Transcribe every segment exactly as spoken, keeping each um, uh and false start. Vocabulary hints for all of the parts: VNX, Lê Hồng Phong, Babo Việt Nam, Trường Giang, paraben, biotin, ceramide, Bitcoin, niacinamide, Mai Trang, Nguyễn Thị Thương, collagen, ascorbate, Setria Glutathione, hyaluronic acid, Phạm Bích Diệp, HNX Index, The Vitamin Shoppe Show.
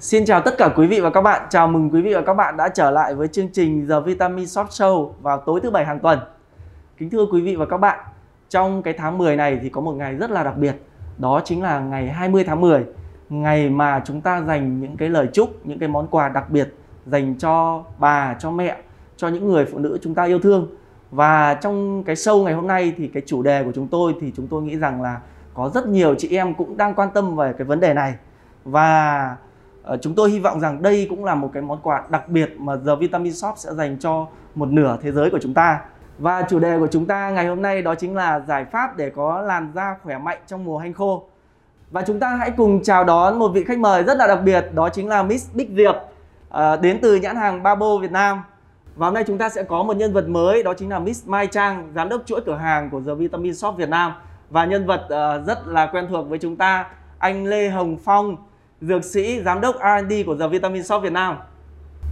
Xin chào tất cả quý vị và các bạn. Chào mừng quý vị và các bạn đã trở lại với chương trình The Vitamin Shoppe Show vào tối thứ bảy hàng tuần. Kính thưa quý vị và các bạn, trong cái tháng mười này thì có một ngày rất là đặc biệt. Đó chính là ngày hai mươi tháng mười, ngày mà chúng ta dành những cái lời chúc, những cái món quà đặc biệt dành cho bà, cho mẹ, cho những người phụ nữ chúng ta yêu thương. Và trong cái show ngày hôm nay thì cái chủ đề của chúng tôi thì chúng tôi nghĩ rằng là có rất nhiều chị em cũng đang quan tâm về cái vấn đề này. Và chúng tôi hy vọng rằng đây cũng là một cái món quà đặc biệt mà The Vitamin Shoppe sẽ dành cho một nửa thế giới của chúng ta. Và chủ đề của chúng ta ngày hôm nay đó chính là giải pháp để có làn da khỏe mạnh trong mùa hanh khô. Và chúng ta hãy cùng chào đón một vị khách mời rất là đặc biệt, đó chính là Miss Bích Diệp đến từ nhãn hàng Babo Việt Nam. Và hôm nay chúng ta sẽ có một nhân vật mới, đó chính là Miss Mai Trang, giám đốc chuỗi cửa hàng của The Vitamin Shoppe Việt Nam. Và nhân vật rất là quen thuộc với chúng ta, anh Lê Hồng Phong, dược sĩ, giám đốc R and D của The Vitamin Shoppe Việt Nam.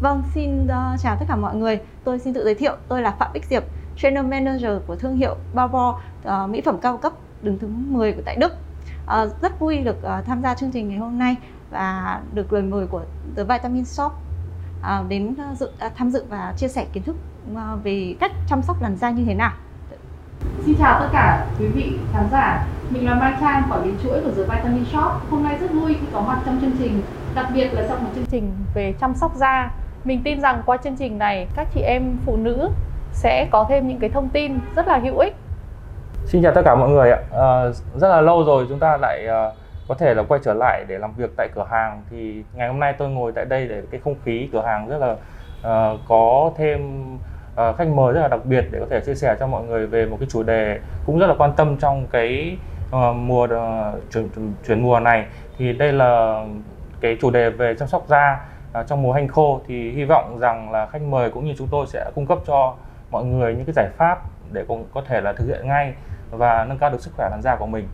Vâng, xin uh, chào tất cả mọi người. Tôi xin tự giới thiệu, tôi là Phạm Bích Diệp, Trainer Manager của thương hiệu Babo, uh, mỹ phẩm cao cấp đứng thứ mười của tại Đức. Uh, rất vui được uh, tham gia chương trình ngày hôm nay và được lời mời của The Vitamin Shoppe uh, đến uh, dự, uh, tham dự và chia sẻ kiến thức uh, về cách chăm sóc làn da như thế nào. Xin chào tất cả quý vị khán giả, mình là Mai Trang, quản lý chuỗi của The Vitamin Shoppe. Hôm nay rất vui khi có mặt trong chương trình, đặc biệt là trong một chương trình về chăm sóc da. Mình tin rằng qua chương trình này, các chị em phụ nữ sẽ có thêm những cái thông tin rất là hữu ích. Xin chào tất cả mọi người ạ. À, rất là lâu rồi chúng ta lại à, có thể là quay trở lại để làm việc tại cửa hàng. Thì ngày hôm nay tôi ngồi tại đây để cái không khí cửa hàng rất là à, có thêm À, khách mời rất là đặc biệt để có thể chia sẻ cho mọi người về một cái chủ đề cũng rất là quan tâm trong cái uh, mùa uh, chuyển, chuyển mùa này. Thì đây là cái chủ đề về chăm sóc da uh, trong mùa hanh khô. Thì hy vọng rằng là khách mời cũng như chúng tôi sẽ cung cấp cho mọi người những cái giải pháp để cũng có thể là thực hiện ngay và nâng cao được sức khỏe làn da của mình.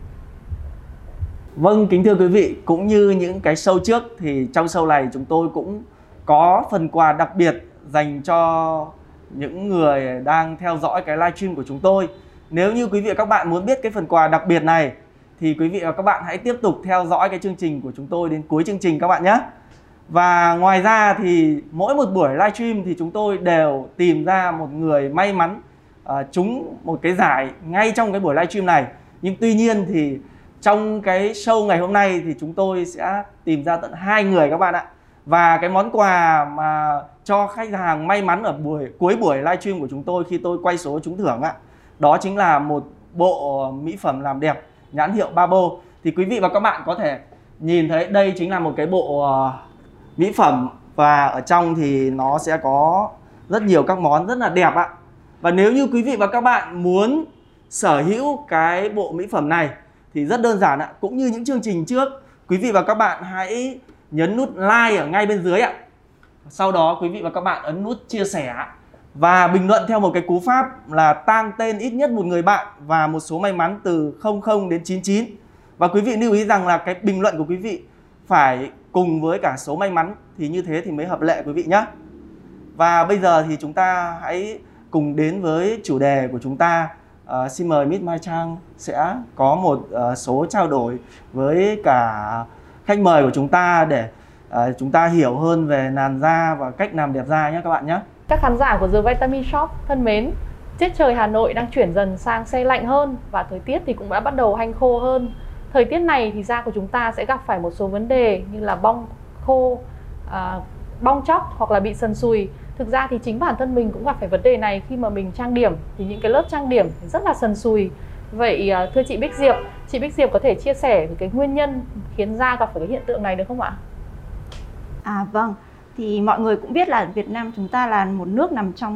Vâng, kính thưa quý vị, cũng như những cái show trước thì trong show này chúng tôi cũng có phần quà đặc biệt dành cho những người đang theo dõi cái live stream của chúng tôi. Nếu như quý vị và các bạn muốn biết cái phần quà đặc biệt này thì quý vị và các bạn hãy tiếp tục theo dõi cái chương trình của chúng tôi đến cuối chương trình các bạn nhé. Và ngoài ra thì mỗi một buổi live stream thì chúng tôi đều tìm ra một người may mắn uh, trúng một cái giải ngay trong cái buổi live stream này. Nhưng tuy nhiên thì trong cái show ngày hôm nay thì chúng tôi sẽ tìm ra tận hai người các bạn ạ. Và cái món quà mà cho khách hàng may mắn ở buổi cuối buổi livestream của chúng tôi khi tôi quay số trúng thưởng ạ, đó chính là một bộ mỹ phẩm làm đẹp nhãn hiệu Babo. Thì quý vị và các bạn có thể nhìn thấy đây chính là một cái bộ mỹ phẩm và ở trong thì nó sẽ có rất nhiều các món rất là đẹp ạ. Và nếu như quý vị và các bạn muốn sở hữu cái bộ mỹ phẩm này thì rất đơn giản ạ, cũng như những chương trình trước, quý vị và các bạn hãy nhấn nút like ở ngay bên dưới ạ. Sau đó quý vị và các bạn ấn nút chia sẻ và bình luận theo một cái cú pháp là tag tên ít nhất một người bạn và một số may mắn từ không không đến chín chín. Và quý vị lưu ý rằng là cái bình luận của quý vị phải cùng với cả số may mắn, thì như thế thì mới hợp lệ quý vị nhé. Và bây giờ thì chúng ta hãy cùng đến với chủ đề của chúng ta. À, xin mời Miss Mai Trang sẽ có một uh, số trao đổi với cả khách mời của chúng ta để À, chúng ta hiểu hơn về làn da và cách làm đẹp da nhé các bạn nhé. Các khán giả của The Vitamin Shoppe thân mến, tiết trời Hà Nội đang chuyển dần sang se lạnh hơn và thời tiết thì cũng đã bắt đầu hanh khô hơn. Thời tiết này thì da của chúng ta sẽ gặp phải một số vấn đề như là bong khô, à, bong tróc hoặc là bị sần sùi. Thực ra thì chính bản thân mình cũng gặp phải vấn đề này khi mà mình trang điểm thì những cái lớp trang điểm rất là sần sùi. Vậy thưa chị Bích Diệp, chị Bích Diệp có thể chia sẻ về cái nguyên nhân khiến da gặp phải cái hiện tượng này được không ạ? À vâng, thì mọi người cũng biết là Việt Nam chúng ta là một nước nằm trong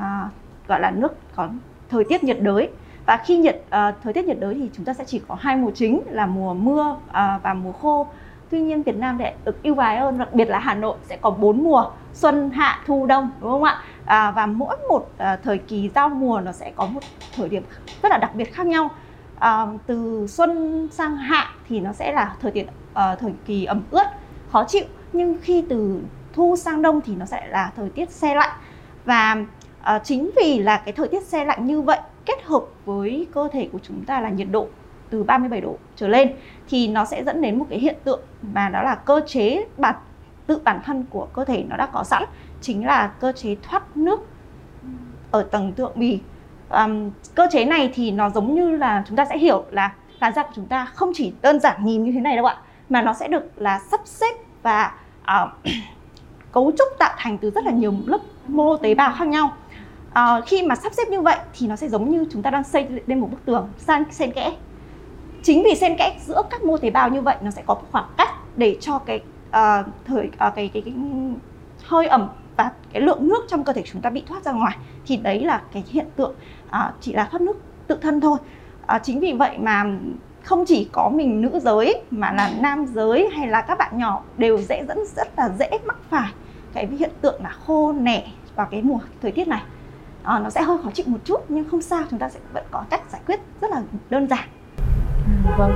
à, gọi là nước có thời tiết nhiệt đới. Và khi nhiệt à, thời tiết nhiệt đới thì chúng ta sẽ chỉ có hai mùa chính là mùa mưa à, và mùa khô. Tuy nhiên Việt Nam lại được ưu ái hơn, đặc biệt là Hà Nội sẽ có bốn mùa: xuân, hạ, thu, đông, đúng không ạ? À, và mỗi một à, thời kỳ giao mùa nó sẽ có một thời điểm rất là đặc biệt khác nhau. À, từ xuân sang hạ thì nó sẽ là thời tiết à, thời kỳ ẩm ướt, khó chịu. Nhưng khi từ thu sang đông thì nó sẽ là thời tiết se lạnh. Và uh, chính vì là cái thời tiết se lạnh như vậy, kết hợp với cơ thể của chúng ta là nhiệt độ từ ba mươi bảy độ trở lên, thì nó sẽ dẫn đến một cái hiện tượng mà đó là cơ chế bản tự bản thân của cơ thể nó đã có sẵn, chính là cơ chế thoát nước ở tầng thượng bì. Um, cơ chế này thì nó giống như là chúng ta sẽ hiểu là làn da của chúng ta không chỉ đơn giản nhìn như thế này đâu ạ, mà nó sẽ được là sắp xếp và uh, cấu trúc tạo thành từ rất là nhiều lớp mô tế bào khác nhau. Uh, khi mà sắp xếp như vậy thì nó sẽ giống như chúng ta đang xây lên một bức tường san xen kẽ. Chính vì xen kẽ giữa các mô tế bào như vậy, nó sẽ có một khoảng cách để cho cái uh, thời uh, cái, cái, cái, cái hơi ẩm và cái lượng nước trong cơ thể chúng ta bị thoát ra ngoài. Thì đấy là cái hiện tượng à, chỉ là thoát nước tự thân thôi. À, chính vì vậy mà không chỉ có mình nữ giới mà là nam giới hay là các bạn nhỏ đều dễ dẫn rất là dễ mắc phải cái hiện tượng là khô nẻ vào cái mùa thời tiết này. À, nó sẽ hơi khó chịu một chút nhưng không sao, chúng ta sẽ vẫn có cách giải quyết rất là đơn giản. Ừ, vâng.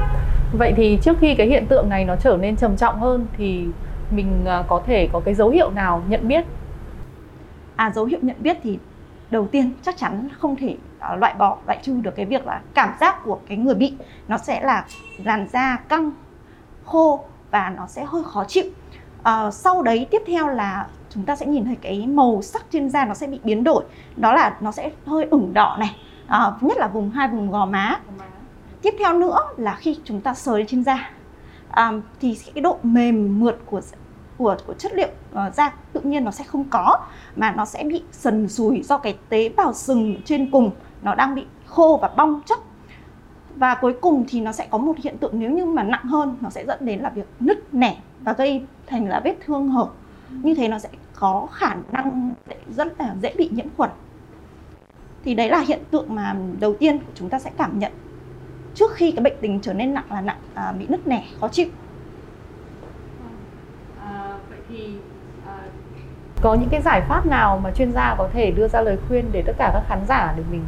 Vậy thì trước khi cái hiện tượng này nó trở nên trầm trọng hơn thì mình có thể có cái dấu hiệu nào nhận biết? À, dấu hiệu nhận biết thì đầu tiên chắc chắn không thể uh, loại bỏ, loại trừ được cái việc là cảm giác của cái người bị. Nó sẽ là làn da căng, khô và nó sẽ hơi khó chịu. Uh, sau đấy tiếp theo là chúng ta sẽ nhìn thấy cái màu sắc trên da nó sẽ bị biến đổi. Đó là nó sẽ hơi ửng đỏ này, uh, nhất là vùng hai vùng gò má. Tiếp theo nữa là khi chúng ta sờ lên trên da uh, thì cái độ mềm mượt của Của, của chất liệu uh, da tự nhiên nó sẽ không có, mà nó sẽ bị sần sùi do cái tế bào sừng trên cùng nó đang bị khô và bong chóc. Và cuối cùng thì nó sẽ có một hiện tượng nếu như mà nặng hơn, nó sẽ dẫn đến là việc nứt nẻ và gây thành là vết thương hở. Như thế nó sẽ có khả năng rất là dễ bị nhiễm khuẩn. Thì đấy là hiện tượng mà đầu tiên của chúng ta sẽ cảm nhận trước khi cái bệnh tình trở nên nặng là nặng uh, bị nứt nẻ, khó chịu. Thì uh, có những cái giải pháp nào mà chuyên gia có thể đưa ra lời khuyên để tất cả các khán giả để mình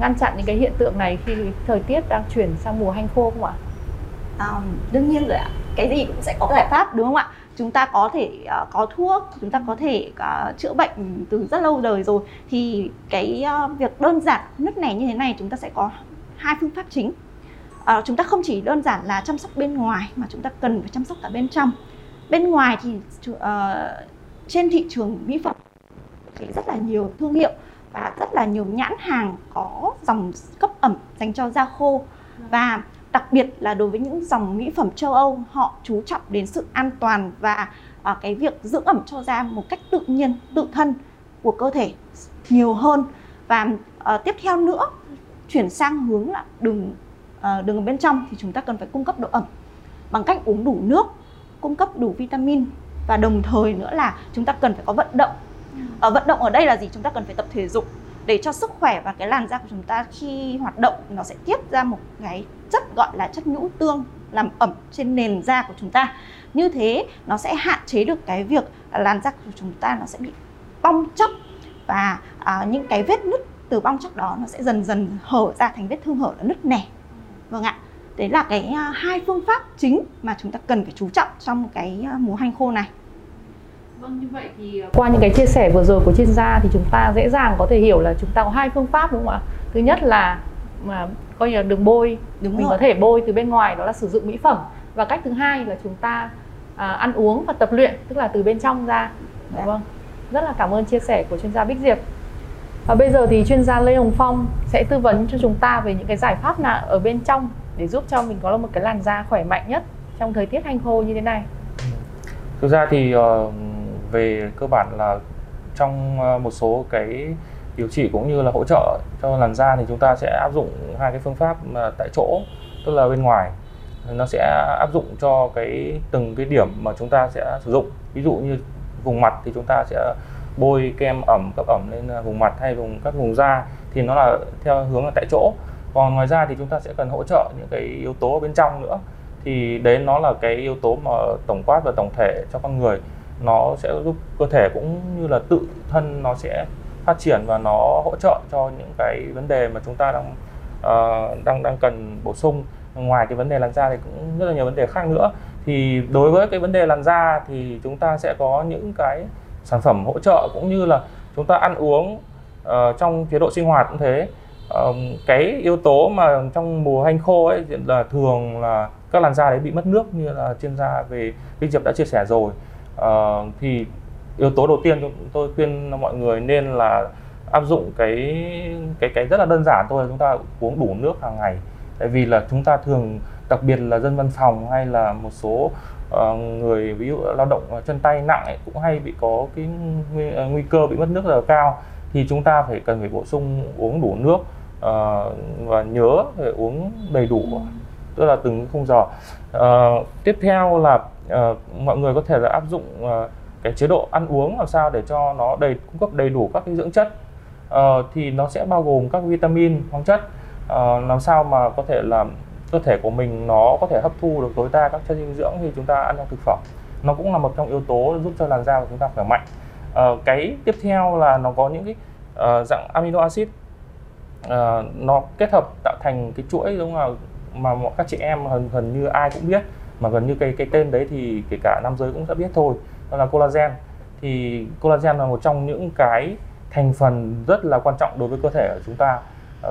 ngăn chặn những cái hiện tượng này khi thời tiết đang chuyển sang mùa hanh khô không ạ? À, đương nhiên rồi ạ. Cái gì cũng sẽ có giải pháp đúng không ạ? Chúng ta có thể uh, có thuốc, chúng ta có thể uh, chữa bệnh từ rất lâu đời rồi. Thì cái uh, việc đơn giản nứt nẻ như thế này chúng ta sẽ có hai phương pháp chính. Uh, chúng ta không chỉ đơn giản là chăm sóc bên ngoài mà chúng ta cần phải chăm sóc cả bên trong. Bên ngoài thì uh, trên thị trường mỹ phẩm thì rất là nhiều thương hiệu và rất là nhiều nhãn hàng có dòng cấp ẩm dành cho da khô. Và đặc biệt là đối với những dòng mỹ phẩm châu Âu, họ chú trọng đến sự an toàn và uh, cái việc dưỡng ẩm cho da một cách tự nhiên, tự thân của cơ thể nhiều hơn. Và uh, tiếp theo nữa, chuyển sang hướng là đường, uh, đường bên trong thì chúng ta cần phải cung cấp độ ẩm bằng cách uống đủ nước, cung cấp đủ vitamin và đồng thời nữa là chúng ta cần phải có vận động. Ở vận động ở đây là gì? Chúng ta cần phải tập thể dục để cho sức khỏe và cái làn da của chúng ta khi hoạt động nó sẽ tiết ra một cái chất gọi là chất nhũ tương làm ẩm trên nền da của chúng ta. Như thế nó sẽ hạn chế được cái việc làn da của chúng ta nó sẽ bị bong tróc và à, những cái vết nứt từ bong tróc đó nó sẽ dần dần hở ra thành vết thương hở, nứt nẻ. Vâng ạ. Đấy là cái uh, hai phương pháp chính mà chúng ta cần phải chú trọng trong cái uh, mùa hanh khô này. Vâng, như vậy thì uh, qua những cái chia sẻ vừa rồi của chuyên gia thì chúng ta dễ dàng có thể hiểu là chúng ta có hai phương pháp đúng không ạ? Thứ nhất là mà coi như là đường bôi, đúng mình rồi. Có thể bôi từ bên ngoài, đó là sử dụng mỹ phẩm. Và cách thứ hai là chúng ta uh, ăn uống và tập luyện, tức là từ bên trong ra. Dạ. Vâng. Rất là cảm ơn chia sẻ của chuyên gia Bích Diệp. Và bây giờ thì chuyên gia Lê Hồng Phong sẽ tư vấn cho chúng ta về những cái giải pháp nào ở bên trong để giúp cho mình có một cái làn da khỏe mạnh nhất trong thời tiết hanh khô như thế này. Thực ra thì uh, về cơ bản là trong uh, một số cái điều trị cũng như là hỗ trợ cho làn da thì chúng ta sẽ áp dụng hai cái phương pháp mà tại chỗ, tức là bên ngoài nó sẽ áp dụng cho cái từng cái điểm mà chúng ta sẽ sử dụng. Ví dụ như vùng mặt thì chúng ta sẽ bôi kem ẩm cấp ẩm lên vùng mặt hay vùng các vùng da thì nó là theo hướng là tại chỗ. Còn ngoài ra thì chúng ta sẽ cần hỗ trợ những cái yếu tố ở bên trong nữa. Thì đấy nó là cái yếu tố mà tổng quát và tổng thể cho con người. Nó sẽ giúp cơ thể cũng như là tự thân nó sẽ phát triển và nó hỗ trợ cho những cái vấn đề mà chúng ta đang uh, đang đang cần bổ sung. Ngoài cái vấn đề làn da thì cũng rất là nhiều vấn đề khác nữa. Thì đối với cái vấn đề làn da thì chúng ta sẽ có những cái sản phẩm hỗ trợ cũng như là chúng ta ăn uống uh, trong chế độ sinh hoạt cũng thế. Uh, cái yếu tố mà trong mùa hanh khô ấy là thường là các làn da đấy bị mất nước như là chuyên gia về Bích Diệp đã chia sẻ rồi. uh, thì yếu tố đầu tiên tôi khuyên mọi người nên là áp dụng cái cái cái rất là đơn giản thôi, là chúng ta uống đủ nước hàng ngày. Tại vì là chúng ta thường, đặc biệt là dân văn phòng hay là một số uh, người ví dụ lao động chân tay nặng ấy, cũng hay bị có cái nguy, uh, nguy cơ bị mất nước rất là cao, thì chúng ta phải cần phải bổ sung uống đủ nước uh, và nhớ phải uống đầy đủ, tức là từng khung giờ. Uh, tiếp theo là uh, mọi người có thể là áp dụng uh, cái chế độ ăn uống làm sao để cho nó đầy, cung cấp đầy đủ các cái dưỡng chất, uh, thì nó sẽ bao gồm các vitamin, khoáng chất, uh, làm sao mà có thể làm cơ thể của mình nó có thể hấp thu được tối đa các chất dinh dưỡng thì chúng ta ăn trong thực phẩm. Nó cũng là một trong yếu tố giúp cho làn da của chúng ta khỏe mạnh. Uh, cái tiếp theo là nó có những cái uh, dạng amino acid, uh, nó kết hợp tạo thành cái chuỗi giống là mà các chị em gần, gần như ai cũng biết, mà gần như cái cái tên đấy thì kể cả nam giới cũng đã biết thôi, đó là collagen. Thì collagen là một trong những cái thành phần rất là quan trọng đối với cơ thể của chúng ta,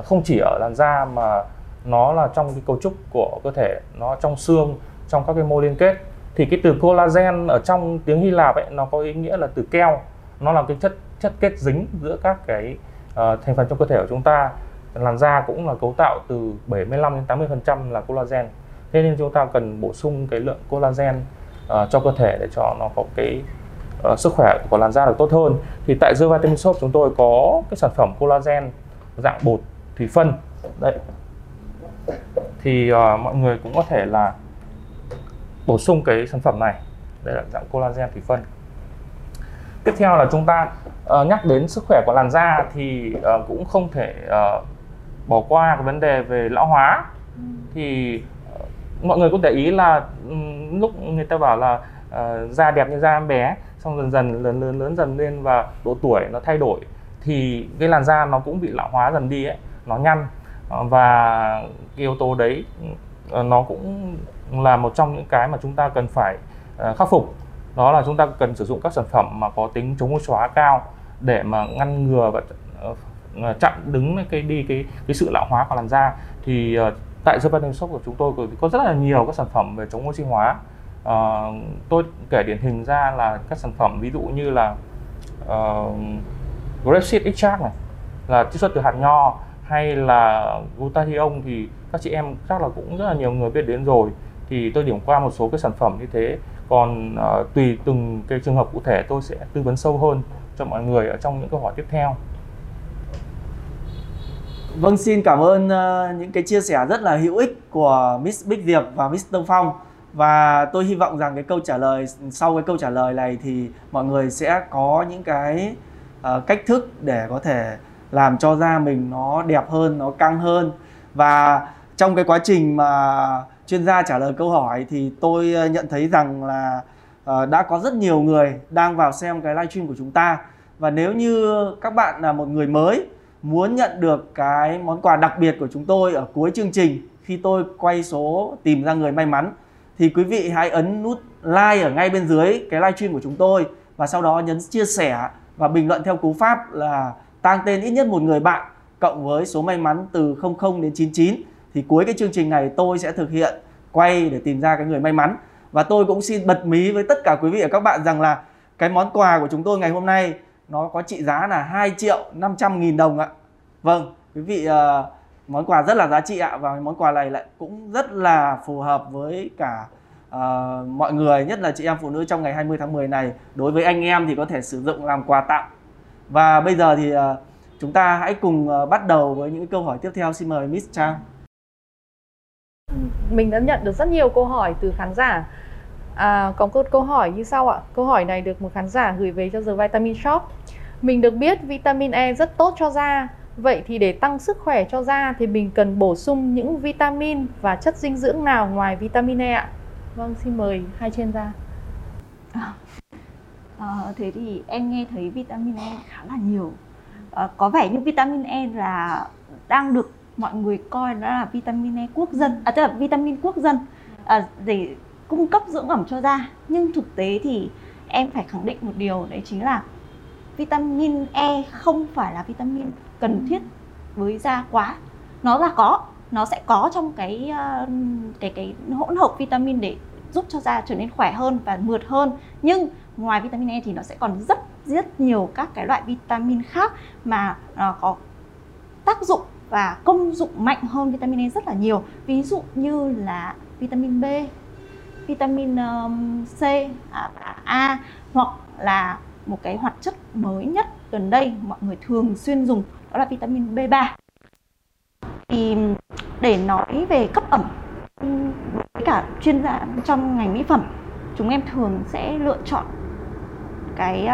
không chỉ ở làn da mà nó là trong cái cấu trúc của cơ thể, nó trong xương, trong các cái mô liên kết. Thì cái từ collagen ở trong tiếng Hy Lạp ấy, nó có ý nghĩa là từ keo, nó là cái chất chất kết dính giữa các cái uh, thành phần trong cơ thể của chúng ta. Làn da cũng là cấu tạo từ bảy mươi lăm đến tám mươi phần trăm là collagen, thế nên chúng ta cần bổ sung cái lượng collagen uh, cho cơ thể để cho nó có cái uh, sức khỏe của làn da được tốt hơn. Thì tại The Vitamin Shoppe chúng tôi có cái sản phẩm collagen dạng bột thủy phân đấy, thì uh, mọi người cũng có thể là bổ sung cái sản phẩm này. Đây là dạng collagen thủy phân. Tiếp theo là chúng ta uh, nhắc đến sức khỏe của làn da thì uh, cũng không thể uh, bỏ qua cái vấn đề về lão hóa. Thì uh, mọi người cũng để ý là um, lúc người ta bảo là uh, da đẹp như da em bé, xong dần dần lớn lớn lớn dần lên và độ tuổi nó thay đổi thì cái làn da nó cũng bị lão hóa dần đi ấy, nó nhăn, uh, và cái yếu tố đấy uh, nó cũng là một trong những cái mà chúng ta cần phải uh, khắc phục. Đó là chúng ta cần sử dụng các sản phẩm mà có tính chống oxy hóa cao để mà ngăn ngừa và uh, chặn đứng cái đi cái cái sự lão hóa của làn da. Thì uh, tại The Vitamin Shoppe của chúng tôi có rất là nhiều các sản phẩm về chống oxy hóa. Uh, tôi kể điển hình ra là các sản phẩm ví dụ như là uh, grapeseed extract này, là chiết xuất từ hạt nho, hay là glutathione thì các chị em chắc là cũng rất là nhiều người biết đến rồi. Thì tôi điểm qua một số cái sản phẩm như thế. Còn uh, tùy từng cái trường hợp cụ thể tôi sẽ tư vấn sâu hơn cho mọi người ở trong những câu hỏi tiếp theo. Vâng, xin cảm ơn uh, những cái chia sẻ rất là hữu ích của Miss Bích Diệp và Miss Đông Phong. Và tôi hy vọng rằng cái câu trả lời sau cái câu trả lời này thì mọi người sẽ có những cái uh, cách thức để có thể làm cho da mình nó đẹp hơn, nó căng hơn. Và trong cái quá trình mà chuyên gia trả lời câu hỏi thì tôi nhận thấy rằng là uh, đã có rất nhiều người đang vào xem cái live stream của chúng ta. Và nếu như các bạn là một người mới muốn nhận được cái món quà đặc biệt của chúng tôi ở cuối chương trình khi tôi quay số tìm ra người may mắn, thì quý vị hãy ấn nút like ở ngay bên dưới cái live stream của chúng tôi, và sau đó nhấn chia sẻ và bình luận theo cú pháp là tag tên ít nhất một người bạn cộng với số may mắn từ không không đến chín chín. Thì cuối cái chương trình này tôi sẽ thực hiện quay để tìm ra cái người may mắn. Và tôi cũng xin bật mí với tất cả quý vị và các bạn rằng là cái món quà của chúng tôi ngày hôm nay nó có trị giá là hai triệu năm trăm nghìn đồng ạ. Vâng, quý vị, món quà rất là giá trị ạ. Và món quà này lại cũng rất là phù hợp với cả uh, mọi người, nhất là chị em phụ nữ trong ngày hai mươi tháng mười này. Đối với anh em thì có thể sử dụng làm quà tặng. Và bây giờ thì uh, chúng ta hãy cùng uh, bắt đầu với những câu hỏi tiếp theo. Xin mời Miss Trang. Mình đã nhận được rất nhiều câu hỏi từ khán giả. À, có một câu hỏi như sau ạ. Câu hỏi này được một khán giả gửi về cho The Vitamin Shoppe. Mình được biết vitamin E rất tốt cho da. Vậy thì để tăng sức khỏe cho da thì mình cần bổ sung những vitamin và chất dinh dưỡng nào ngoài vitamin E ạ? Vâng, xin mời hai chuyên gia. À, à, thế thì em nghe thấy vitamin E khá là nhiều. À, có vẻ như vitamin E là đang được mọi người coi nó là vitamin E quốc dân, à, tức là vitamin quốc dân à, để cung cấp dưỡng ẩm cho da. Nhưng thực tế thì em phải khẳng định một điều, đấy chính là vitamin E không phải là vitamin cần thiết với da quá. Nó là có, nó sẽ có trong cái cái cái hỗn hợp vitamin để giúp cho da trở nên khỏe hơn và mượt hơn. Nhưng ngoài vitamin E thì nó sẽ còn rất rất nhiều các cái loại vitamin khác mà nó có tác dụng và công dụng mạnh hơn vitamin E rất là nhiều. Ví dụ như là vitamin B, vitamin C, A, hoặc là một cái hoạt chất mới nhất gần đây mọi người thường xuyên dùng, đó là vitamin B ba. Thì để nói về cấp ẩm, với cả chuyên gia trong ngành mỹ phẩm, chúng em thường sẽ lựa chọn cái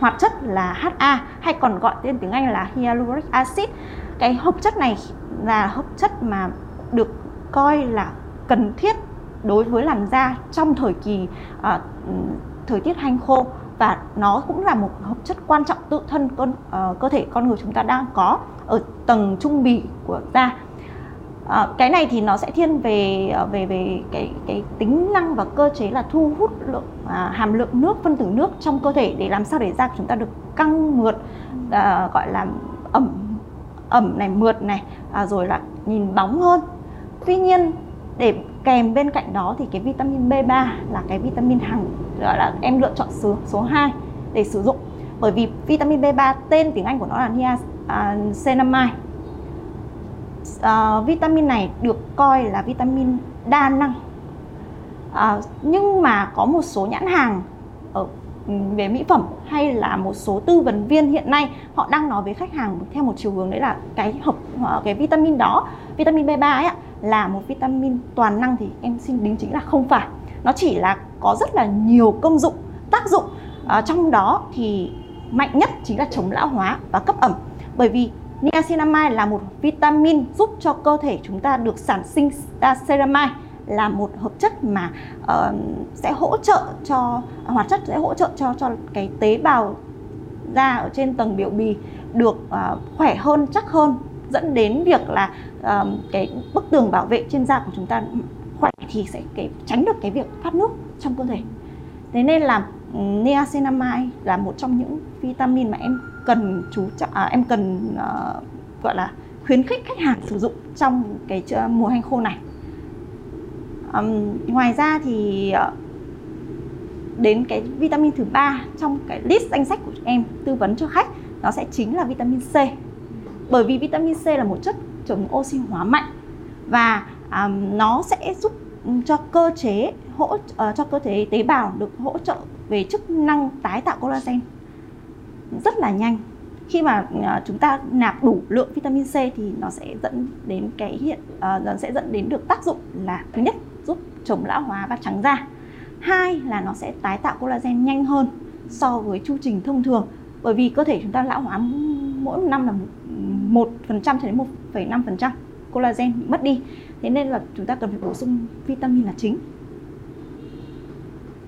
hoạt chất là hát a, hay còn gọi tên tiếng Anh là hyaluronic acid. Cái hợp chất này là hợp chất mà được coi là cần thiết đối với làn da trong thời kỳ à, thời tiết hanh khô, và nó cũng là một hợp chất quan trọng tự thân cơ, uh, cơ thể con người chúng ta đang có ở tầng trung bì của da. À, cái này thì nó sẽ thiên về về về cái cái tính năng và cơ chế là thu hút lượng à, hàm lượng nước, phân tử nước trong cơ thể để làm sao để da của chúng ta được căng mượt, à, gọi là ẩm ẩm này, mượt này, à, rồi là nhìn bóng hơn. Tuy nhiên để kèm bên cạnh đó thì cái vitamin B ba là cái vitamin hàng gọi là em lựa chọn số số hai để sử dụng, bởi vì vitamin B ba tên tiếng Anh của nó là niacinamide. Uh, vitamin này được coi là vitamin đa năng, uh, nhưng mà có một số nhãn hàng ở về mỹ phẩm hay là một số tư vấn viên hiện nay họ đang nói với khách hàng theo một chiều hướng, đấy là cái hợp cái vitamin đó, vitamin B ba ấy, là một vitamin toàn năng. Thì em xin đính chính là không phải, nó chỉ là có rất là nhiều công dụng, tác dụng, uh, trong đó thì mạnh nhất chính là chống lão hóa và cấp ẩm, bởi vì niacinamide là một vitamin giúp cho cơ thể chúng ta được sản sinh ra ceramide, là một hợp chất mà uh, sẽ hỗ trợ cho hoạt chất sẽ hỗ trợ cho cho cái tế bào da ở trên tầng biểu bì được uh, khỏe hơn, chắc hơn, dẫn đến việc là uh, cái bức tường bảo vệ trên da của chúng ta khỏe thì sẽ cái, tránh được cái việc thoát nước trong cơ thể. Thế nên là niacinamide là một trong những vitamin mà em cần chú trọng, à, em cần à, gọi là khuyến khích khách hàng sử dụng trong cái mùa hanh khô này. À, ngoài ra thì à, đến cái vitamin thứ ba trong cái list danh sách của em tư vấn cho khách, nó sẽ chính là vitamin C. Bởi vì vitamin C là một chất chống oxy hóa mạnh, và à, nó sẽ giúp cho cơ chế hỗ uh, cho cơ thể tế bào được hỗ trợ về chức năng tái tạo collagen rất là nhanh. Khi mà uh, chúng ta nạp đủ lượng vitamin C thì nó sẽ dẫn đến cái hiện uh, nó sẽ dẫn đến được tác dụng là, thứ nhất, giúp chống lão hóa và trắng da, hai là nó sẽ tái tạo collagen nhanh hơn so với chu trình thông thường, bởi vì cơ thể chúng ta lão hóa mỗi năm là một phần trăm cho đến một phẩy năm phần trăm collagen bị mất đi. Thế nên là chúng ta cần phải bổ sung vitamin là chính.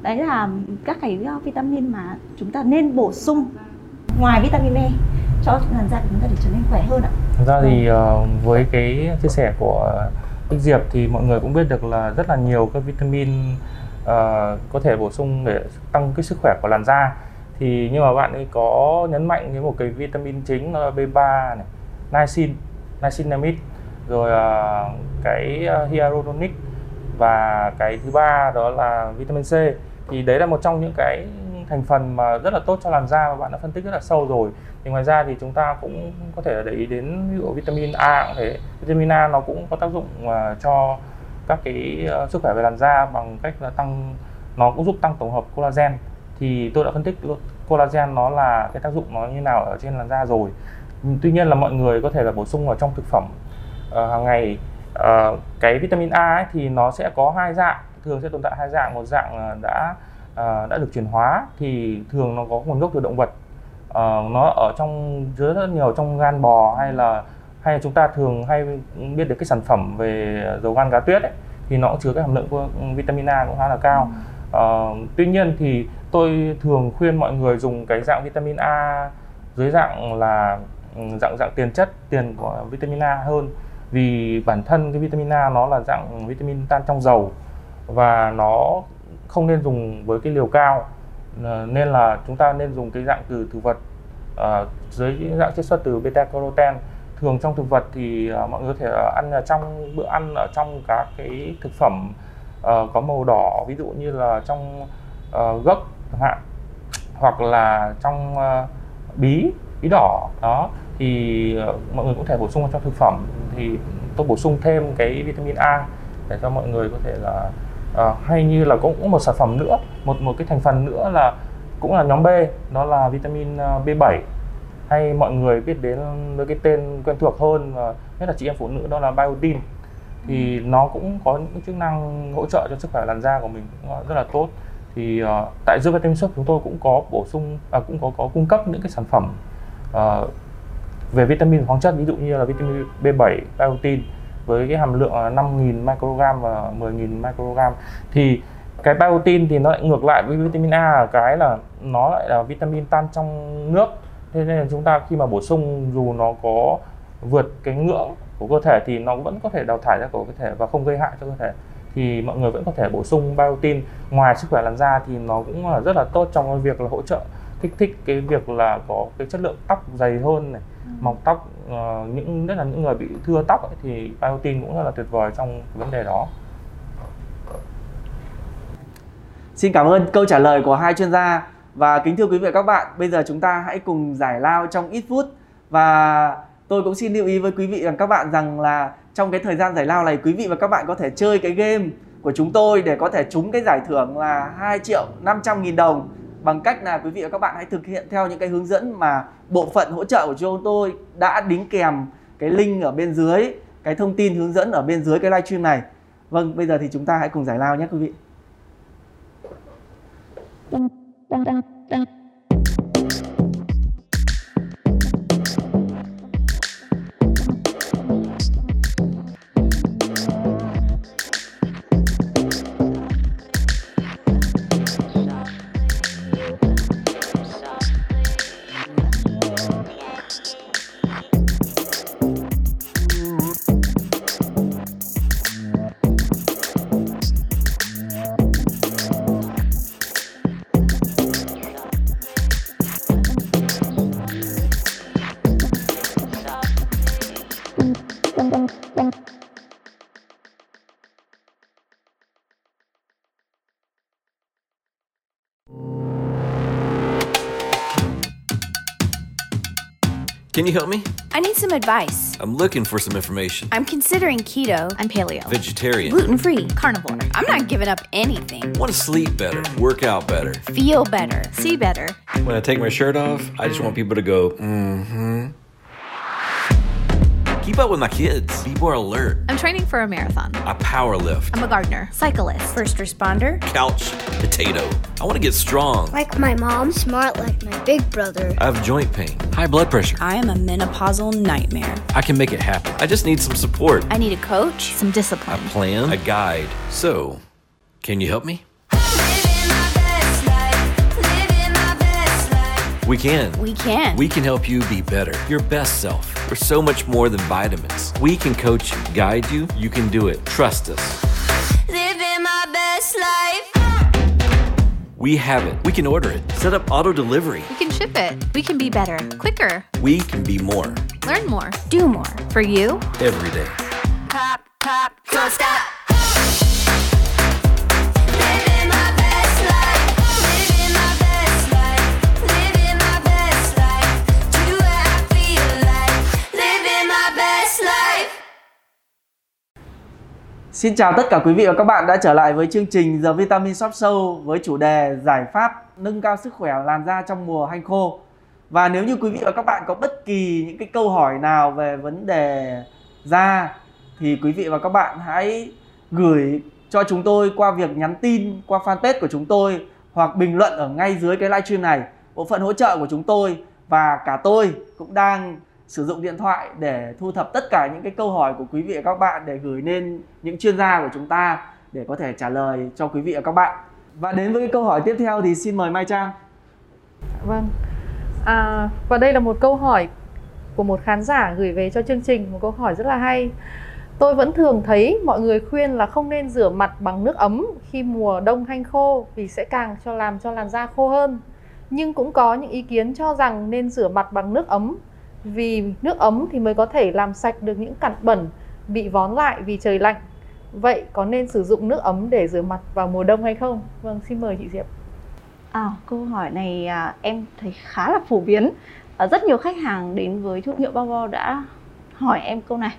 Đấy là các cái vitamin mà chúng ta nên bổ sung ngoài vitamin E cho làn da của chúng ta để trở nên khỏe hơn ạ. Thật ra thì với cái chia sẻ của Bích Diệp thì mọi người cũng biết được là rất là nhiều các vitamin uh, có thể bổ sung để tăng cái sức khỏe của làn da. Thì nhưng mà bạn ấy có nhấn mạnh đến một cái vitamin chính là B ba này, niacin, niacinamide, rồi uh, cái uh, hyaluronic, và cái thứ ba đó là vitamin C. Thì đấy là một trong những cái thành phần mà rất là tốt cho làn da và bạn đã phân tích rất là sâu rồi. Thì ngoài ra thì chúng ta cũng có thể để ý đến ví dụ vitamin A cũng thế. Vitamin A nó cũng có tác dụng uh, cho các cái uh, sức khỏe về làn da bằng cách là tăng, nó cũng giúp tăng tổng hợp collagen. Thì tôi đã phân tích collagen nó là cái tác dụng nó như nào ở trên làn da rồi. Tuy nhiên là mọi người có thể là bổ sung vào trong thực phẩm Uh, hàng ngày. Uh, cái vitamin A ấy thì nó sẽ có hai dạng, thường sẽ tồn tại hai dạng. Một dạng đã uh, đã được chuyển hóa thì thường nó có nguồn gốc từ động vật, uh, nó ở trong chứa rất nhiều trong gan bò, hay là hay là chúng ta thường hay biết được cái sản phẩm về dầu gan cá tuyết ấy, thì nó cũng chứa cái hàm lượng của vitamin A cũng khá là cao. Uh, tuy nhiên thì tôi thường khuyên mọi người dùng cái dạng vitamin A dưới dạng là dạng dạng tiền chất, tiền của vitamin A hơn, vì bản thân cái vitamin A nó là dạng vitamin tan trong dầu và nó không nên dùng với cái liều cao, nên là chúng ta nên dùng cái dạng từ thực vật à, dưới dạng chiết xuất từ beta carotene. Thường trong thực vật thì à, mọi người có thể ăn trong bữa ăn, ở trong các cái thực phẩm uh, có màu đỏ, ví dụ như là trong uh, gấc chẳng hạn, hoặc là trong uh, bí bí đỏ đó, thì uh, mọi người cũng thể bổ sung vào trong thực phẩm. Thì tôi bổ sung thêm cái vitamin A để cho mọi người có thể là uh, hay như là cũng một sản phẩm nữa, một một cái thành phần nữa là cũng là nhóm B, đó là vitamin B bảy, hay mọi người biết đến với cái tên quen thuộc hơn và nhất là chị em phụ nữ, đó là biotin. Thì nó cũng có những chức năng hỗ trợ cho sức khỏe làn da của mình cũng rất là tốt. Thì uh, tại The Vitamin Shoppe chúng tôi cũng có bổ sung à, cũng có có cung cấp những cái sản phẩm uh, về vitamin và khoáng chất, ví dụ như là vitamin B bảy, biotin với cái hàm lượng năm nghìn microgram và mười nghìn microgram. Thì cái biotin thì nó lại ngược lại với vitamin A ở cái là nó lại là vitamin tan trong nước. Thế nên là chúng ta khi mà bổ sung, dù nó có vượt cái ngưỡng của cơ thể thì nó vẫn có thể đào thải ra của cơ thể và không gây hại cho cơ thể. Thì mọi người vẫn có thể bổ sung biotin. Ngoài sức khỏe làn da thì nó cũng là rất là tốt trong cái việc là hỗ trợ kích thích cái việc là có cái chất lượng tóc dày hơn này, mọc tóc. Uh, những rất là những người bị thưa tóc ấy, thì biotin cũng rất là tuyệt vời trong vấn đề đó. Xin cảm ơn câu trả lời của hai chuyên gia. Và kính thưa quý vị và các bạn, bây giờ chúng ta hãy cùng giải lao trong ít phút. Và tôi cũng xin lưu ý với quý vị và các bạn rằng là trong cái thời gian giải lao này, quý vị và các bạn có thể chơi cái game của chúng tôi để có thể trúng cái giải thưởng là hai triệu năm trăm nghìn đồng, bằng cách là quý vị và các bạn hãy thực hiện theo những cái hướng dẫn mà bộ phận hỗ trợ của chúng tôi đã đính kèm cái link ở bên dưới, cái thông tin hướng dẫn ở bên dưới cái livestream này. Vâng, bây giờ thì chúng ta hãy cùng giải lao nhé quý vị. Can you help me? I need some advice. I'm looking for some information. I'm considering keto. I'm paleo. Vegetarian. Gluten-free. Carnivore. I'm not giving up anything. I want to sleep better, work out better, feel better, see better. When I take my shirt off, I just want people to go, mm-hmm. Keep up with my kids. Be more alert. I'm training for a marathon. I power lift. I'm a gardener. Cyclist. First responder. Couch potato. I want to get strong. Like my mom. Smart like my big brother. I have joint pain. High blood pressure. I am a menopausal nightmare. I can make it happen. I just need some support. I need a coach. Some discipline. A plan. A guide. So, can you help me? We can. We can. We can help you be better, your best self. We're so much more than vitamins. We can coach you, guide you. You can do it. Trust us. Living my best life. We have it. We can order it. Set up auto delivery. We can ship it. We can be better, quicker. We can be more. Learn more. Do more. For you. Every day. Pop, pop, don't stop. Xin chào tất cả quý vị và các bạn đã trở lại với chương trình The Vitamin Shoppe Show với chủ đề giải pháp nâng cao sức khỏe làn da trong mùa hanh khô. Và nếu như quý vị và các bạn có bất kỳ những cái câu hỏi nào về vấn đề da thì quý vị và các bạn hãy gửi cho chúng tôi qua việc nhắn tin qua fanpage của chúng tôi hoặc bình luận ở ngay dưới cái livestream này. Bộ phận hỗ trợ của chúng tôi và cả tôi cũng đang sử dụng điện thoại để thu thập tất cả những cái câu hỏi của quý vị và các bạn để gửi lên những chuyên gia của chúng ta để có thể trả lời cho quý vị và các bạn. Và đến với cái câu hỏi tiếp theo thì xin mời Mai Trang. Vâng, à, và đây là một câu hỏi của một khán giả gửi về cho chương trình, một câu hỏi rất là hay. Tôi vẫn thường thấy mọi người khuyên là không nên rửa mặt bằng nước ấm khi mùa đông hanh khô vì sẽ càng cho làm cho làn da khô hơn. Nhưng cũng có những ý kiến cho rằng nên rửa mặt bằng nước ấm vì nước ấm thì mới có thể làm sạch được những cặn bẩn bị vón lại vì trời lạnh. Vậy có nên sử dụng nước ấm để rửa mặt vào mùa đông hay không? Vâng, xin mời chị Diệp. À, câu hỏi này à, em thấy khá là phổ biến. À, rất nhiều khách hàng đến với thương hiệu Babo đã hỏi em câu này.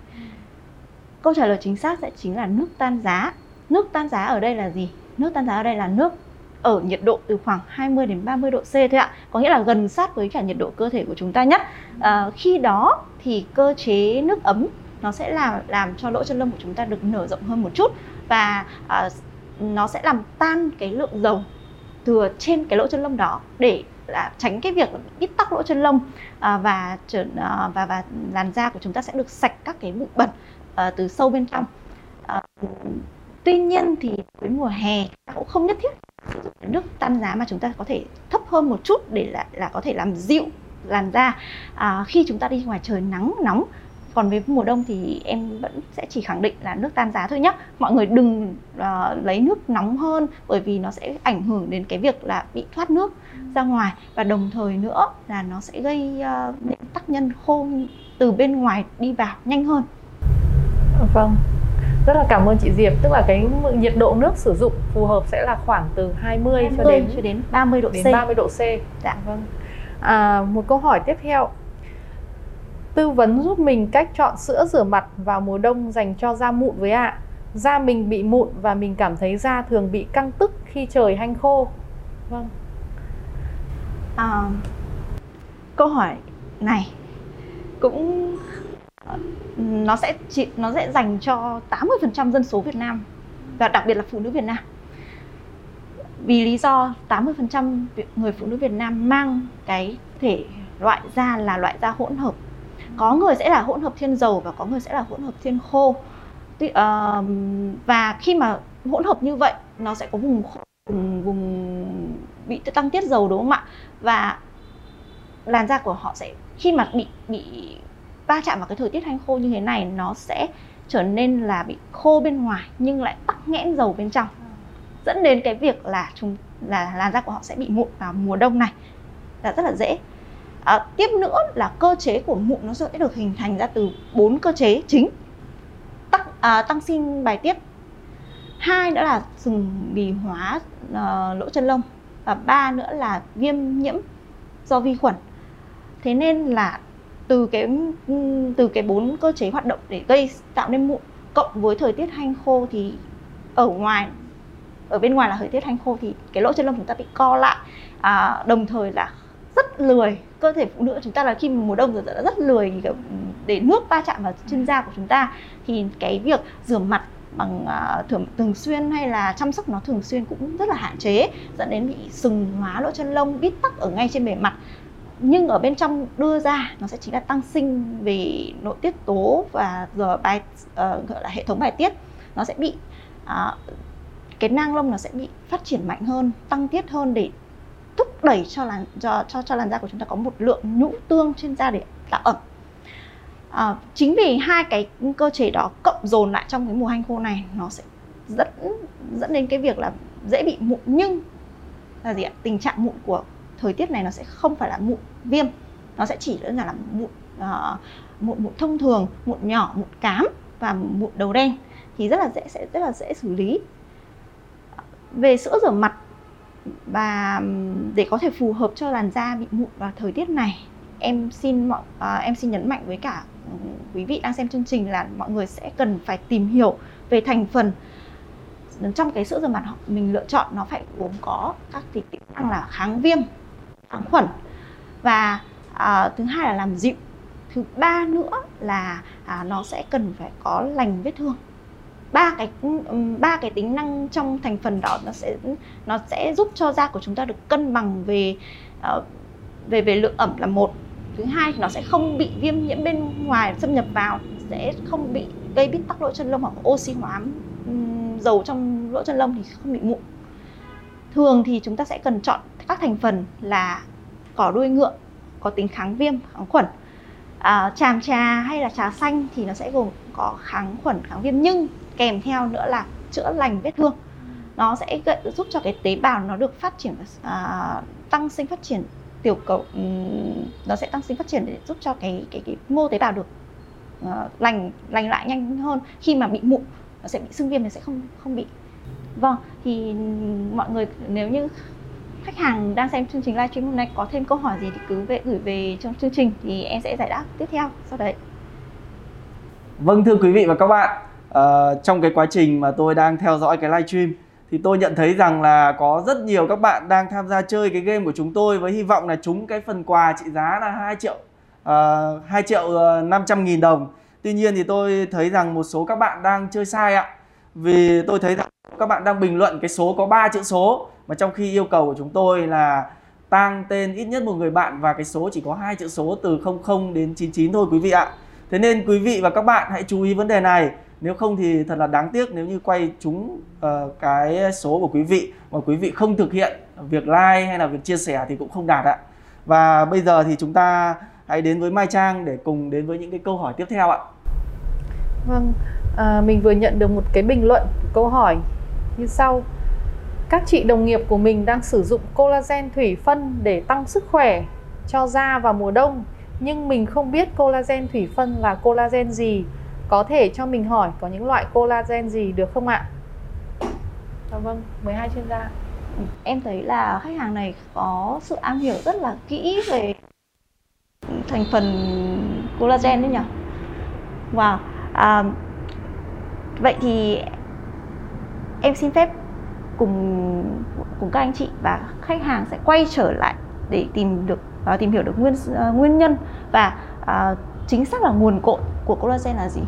Câu trả lời chính xác sẽ chính là nước tan giá. Nước tan giá ở đây là gì? Nước tan giá ở đây là nước ở nhiệt độ từ khoảng hai mươi đến ba mươi độ C thôi ạ. Có nghĩa là gần sát với cả nhiệt độ cơ thể của chúng ta nhất. À, khi đó thì cơ chế nước ấm nó sẽ làm, làm cho lỗ chân lông của chúng ta được nở rộng hơn một chút. Và à, nó sẽ làm tan cái lượng dầu từ trên cái lỗ chân lông đó để là tránh cái việc bít tắc lỗ chân lông, à, và, à, và, và làn da của chúng ta sẽ được sạch các cái bụi bẩn à, từ sâu bên trong. À, tuy nhiên thì với mùa hè cũng không nhất thiết sử dụng nước tan giá, mà chúng ta có thể thấp hơn một chút để là, là có thể làm dịu làn da à, khi chúng ta đi ngoài trời nắng nóng. Còn với mùa đông thì em vẫn sẽ chỉ khẳng định là nước tan giá thôi nhé. Mọi người đừng uh, lấy nước nóng hơn, bởi vì nó sẽ ảnh hưởng đến cái việc là bị thoát nước ra ngoài. Và đồng thời nữa là nó sẽ gây uh, những tác nhân khô từ bên ngoài đi vào nhanh hơn. Vâng, rất là cảm ơn chị Diệp. Tức là cái nhiệt độ nước sử dụng phù hợp sẽ là khoảng từ hai mươi, hai mươi cho đến, đến ba mươi độ C. Đến ba mươi độ C. Dạ. Vâng. À, một câu hỏi tiếp theo. Tư vấn giúp mình cách chọn sữa rửa mặt vào mùa đông dành cho da mụn với ạ. Da mình bị mụn và mình cảm thấy da thường bị căng tức khi trời hanh khô. Vâng. À, câu hỏi này cũng nó sẽ nó sẽ dành cho tám mươi phần trăm dân số Việt Nam, và đặc biệt là phụ nữ Việt Nam. Vì lý do tám mươi phần trăm người phụ nữ Việt Nam mang cái thể loại da là loại da hỗn hợp. Có người sẽ là hỗn hợp thiên dầu và có người sẽ là hỗn hợp thiên khô. Và khi mà hỗn hợp như vậy, nó sẽ có vùng khô, vùng, vùng bị tăng tiết dầu, đúng không ạ? Và làn da của họ sẽ khi mà bị bị va chạm vào cái thời tiết hanh khô như thế này, nó sẽ trở nên là bị khô bên ngoài nhưng lại tắc nghẽn dầu bên trong, dẫn đến cái việc là chúng là làn da của họ sẽ bị mụn vào mùa đông này là rất là dễ. À, tiếp nữa là cơ chế của mụn nó sẽ được hình thành ra từ bốn cơ chế chính. Tắc, à, tăng sinh bài tiết. Hai nữa là sừng bì hóa à, lỗ chân lông. Và ba nữa là viêm nhiễm do vi khuẩn. Thế nên là từ cái từ cái bốn cơ chế hoạt động để gây tạo nên mụn, cộng với thời tiết hanh khô thì ở ngoài ở bên ngoài là thời tiết hanh khô thì cái lỗ chân lông chúng ta bị co lại, à, đồng thời là rất lười. Cơ thể phụ nữ chúng ta là khi mùa đông rồi đã rất lười để nước va chạm vào trên da của chúng ta, thì cái việc rửa mặt bằng thường, thường xuyên hay là chăm sóc nó thường xuyên cũng rất là hạn chế, dẫn đến bị sừng hóa lỗ chân lông, bít tắc ở ngay trên bề mặt. Nhưng ở bên trong đưa ra nó sẽ chính là tăng sinh về nội tiết tố và giờ bài uh, gọi là hệ thống bài tiết. Nó sẽ bị uh, cái nang lông nó sẽ bị phát triển mạnh hơn, tăng tiết hơn để thúc đẩy cho làn cho, cho cho làn da của chúng ta có một lượng nhũ tương trên da để tạo ẩm. À, chính vì hai cái cơ chế đó cộng dồn lại trong cái mùa hanh khô này, nó sẽ dẫn dẫn đến cái việc là dễ bị mụn, nhưng là gì ạ? Tình trạng mụn của thời tiết này nó sẽ không phải là mụn viêm, nó sẽ chỉ đơn giản là mụn uh, mụn mụn thông thường, mụn nhỏ, mụn cám và mụn đầu đen thì rất là dễ sẽ rất là dễ xử lý. Về sữa rửa mặt và để có thể phù hợp cho làn da bị mụn vào thời tiết này, em xin mọi à, em xin nhấn mạnh với cả quý vị đang xem chương trình là mọi người sẽ cần phải tìm hiểu về thành phần trong cái sữa rửa mặt mình lựa chọn. Nó phải gồm có các tính năng là kháng viêm, kháng khuẩn, và à, thứ hai là làm dịu, thứ ba nữa là à, nó sẽ cần phải có lành vết thương. Ba cái ba cái tính năng trong thành phần đó nó sẽ nó sẽ giúp cho da của chúng ta được cân bằng về uh, về về lượng ẩm là một. Thứ hai, nó sẽ không bị viêm nhiễm bên ngoài xâm nhập vào, sẽ không bị gây bít tắc lỗ chân lông hoặc oxy hóa um, dầu trong lỗ chân lông thì không bị mụn. Thường thì chúng ta sẽ cần chọn các thành phần là cỏ đuôi ngựa có tính kháng viêm, kháng khuẩn. Uh, tràm trà hay là trà xanh thì nó sẽ gồm có kháng khuẩn, kháng viêm, nhưng kèm theo nữa là chữa lành vết thương. Nó sẽ giúp cho cái tế bào nó được phát triển, à, tăng sinh phát triển tiểu cầu, nó sẽ tăng sinh phát triển để giúp cho cái cái, cái mô tế bào được à, lành lành lại nhanh hơn khi mà bị mụn nó sẽ bị sưng viêm, nó sẽ không không bị. Vâng, thì mọi người nếu như khách hàng đang xem chương trình livestream hôm nay có thêm câu hỏi gì thì cứ về, gửi về trong chương trình thì em sẽ giải đáp tiếp theo sau đấy. Vâng, thưa quý vị và các bạn, uh, trong cái quá trình mà tôi đang theo dõi cái livestream thì tôi nhận thấy rằng là có rất nhiều các bạn đang tham gia chơi cái game của chúng tôi với hy vọng là trúng cái phần quà trị giá là hai triệu năm trăm nghìn đồng. Tuy nhiên thì tôi thấy rằng một số các bạn đang chơi sai ạ. Vì tôi thấy rằng các bạn đang bình luận cái số có ba chữ số, mà trong khi yêu cầu của chúng tôi là tăng tên ít nhất một người bạn và cái số chỉ có hai chữ số từ không không đến chín chín thôi quý vị ạ. Thế nên quý vị và các bạn hãy chú ý vấn đề này. Nếu không thì thật là đáng tiếc nếu như quay trúng uh, cái số của quý vị mà quý vị không thực hiện việc like hay là việc chia sẻ thì cũng không đạt ạ. Và bây giờ thì chúng ta hãy đến với Mai Trang để cùng đến với những cái câu hỏi tiếp theo ạ. Vâng, à, mình vừa nhận được một cái bình luận câu hỏi như sau. Các chị đồng nghiệp của mình đang sử dụng collagen thủy phân để tăng sức khỏe cho da vào mùa đông, nhưng mình không biết collagen thủy phân là collagen gì. Có thể cho mình hỏi có những loại collagen gì được không ạ? À, vâng, mười hai chuyên gia. Em thấy là khách hàng này có sự am hiểu rất là kỹ về thành phần collagen đấy nhỉ? Wow. À, vậy thì em xin phép cùng cùng các anh chị và khách hàng sẽ quay trở lại để tìm được và tìm hiểu được nguyên uh, nguyên nhân và uh, chính xác là nguồn cội của collagen là gì.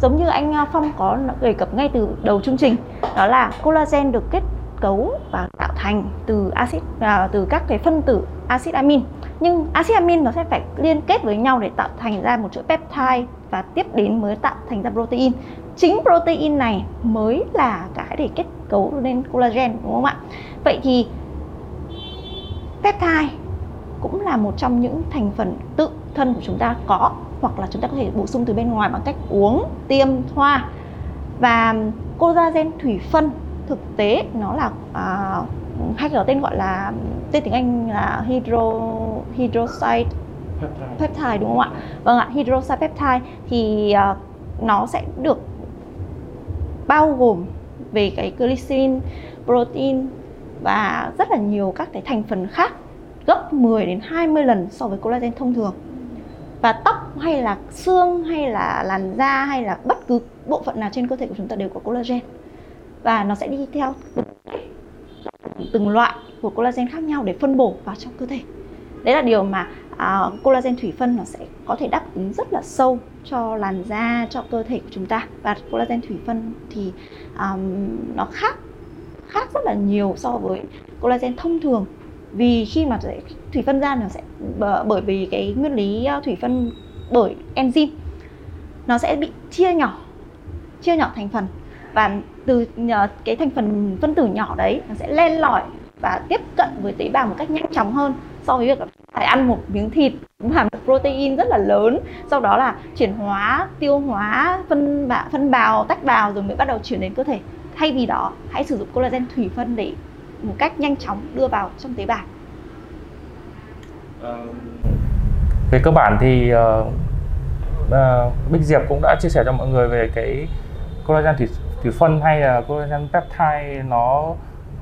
Giống như anh Phong có đề cập ngay từ đầu chương trình, đó là collagen được kết cấu và tạo thành từ axit uh, từ các cái phân tử axit amin. Nhưng axit amin nó sẽ phải liên kết với nhau để tạo thành ra một chuỗi peptide và tiếp đến mới tạo thành ra protein. Chính protein này mới là cái để kết cấu nên collagen, đúng không ạ? Vậy thì peptide cũng là một trong những thành phần tự thân của chúng ta có, hoặc là chúng ta có thể bổ sung từ bên ngoài bằng cách uống, tiêm, thoa. Và collagen thủy phân thực tế nó là à, hay có tên gọi là, tên tiếng Anh là hydro hydroxide peptide. peptide đúng không ạ? Vâng ạ, hydroxide peptide thì uh, nó sẽ được bao gồm về cái glycerin, protein và rất là nhiều các cái thành phần khác, gấp mười đến hai mươi lần so với collagen thông thường. Và tóc hay là xương hay là làn da hay là bất cứ bộ phận nào trên cơ thể của chúng ta đều có collagen. Và nó sẽ đi theo từng loại của collagen khác nhau để phân bổ vào trong cơ thể. Đấy là điều mà uh, collagen thủy phân nó sẽ có thể đáp ứng rất là sâu cho làn da, cho cơ thể của chúng ta. Và collagen thủy phân thì um, nó khác khác rất là nhiều so với collagen thông thường, vì khi mà thủy phân ra nó sẽ bởi vì cái nguyên lý thủy phân bởi enzyme nó sẽ bị chia nhỏ chia nhỏ thành phần, và từ cái thành phần phân tử nhỏ đấy nó sẽ len lỏi và tiếp cận với tế bào một cách nhanh chóng hơn so với việc phải ăn một miếng thịt hàm lượng protein rất là lớn, sau đó là chuyển hóa, tiêu hóa, phân bào, phân bào tách bào rồi mới bắt đầu chuyển đến cơ thể. Thay vì đó, hãy sử dụng collagen thủy phân để một cách nhanh chóng đưa vào trong tế bào. Về cơ bản thì uh, uh, Bích Diệp cũng đã chia sẻ cho mọi người về cái collagen thủy, thủy phân hay là collagen peptide, nó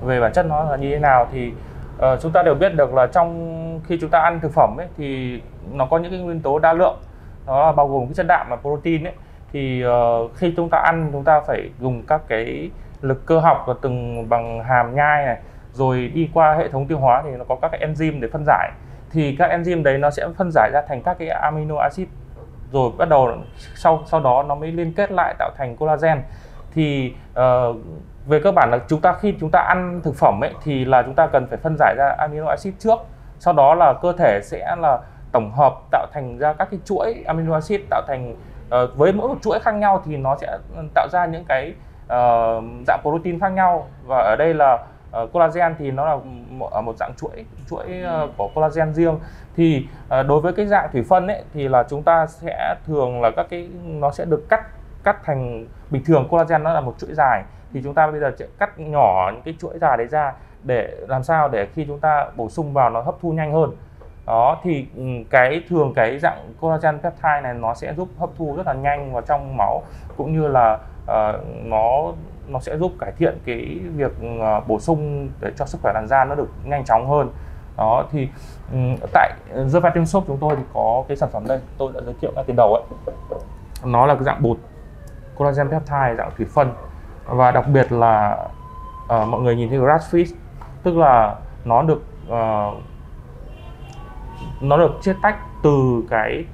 về bản chất nó là như thế nào. Thì uh, chúng ta đều biết được là trong khi chúng ta ăn thực phẩm ấy, thì nó có những cái nguyên tố đa lượng, nó bao gồm cái chất đạm là protein ấy. Thì uh, khi chúng ta ăn, chúng ta phải dùng các cái lực cơ học và từng bằng hàm nhai này, rồi đi qua hệ thống tiêu hóa thì nó có các cái enzyme để phân giải. Thì các enzyme đấy nó sẽ phân giải ra thành các cái amino acid, rồi bắt đầu sau sau đó nó mới liên kết lại tạo thành collagen. Thì uh, về cơ bản là chúng ta khi chúng ta ăn thực phẩm ấy thì là chúng ta cần phải phân giải ra amino acid trước, sau đó là cơ thể sẽ là tổng hợp tạo thành ra các cái chuỗi amino acid, tạo thành uh, với mỗi một chuỗi khác nhau thì nó sẽ tạo ra những cái Uh, dạng protein khác nhau. Và ở đây là uh, collagen thì nó là một, một dạng chuỗi chuỗi uh, của collagen riêng. Thì uh, đối với cái dạng thủy phân ấy, thì là chúng ta sẽ thường là các cái nó sẽ được cắt cắt thành, bình thường collagen nó là một chuỗi dài, thì chúng ta bây giờ sẽ cắt nhỏ những cái chuỗi dài đấy ra để làm sao để khi chúng ta bổ sung vào nó hấp thu nhanh hơn. Đó thì cái thường cái dạng collagen peptide này nó sẽ giúp hấp thu rất là nhanh vào trong máu, cũng như là uh, nó nó sẽ giúp cải thiện cái việc uh, bổ sung để cho sức khỏe làn da nó được nhanh chóng hơn. Đó thì um, tại The Vitamin Shoppe chúng tôi thì có cái sản phẩm đây, tôi đã giới thiệu ngay từ đầu ấy. Nó là cái dạng bột collagen peptide dạng thủy phân, và đặc biệt là uh, mọi người nhìn thấy grass fed, tức là nó được uh, nó được chia tách từ cái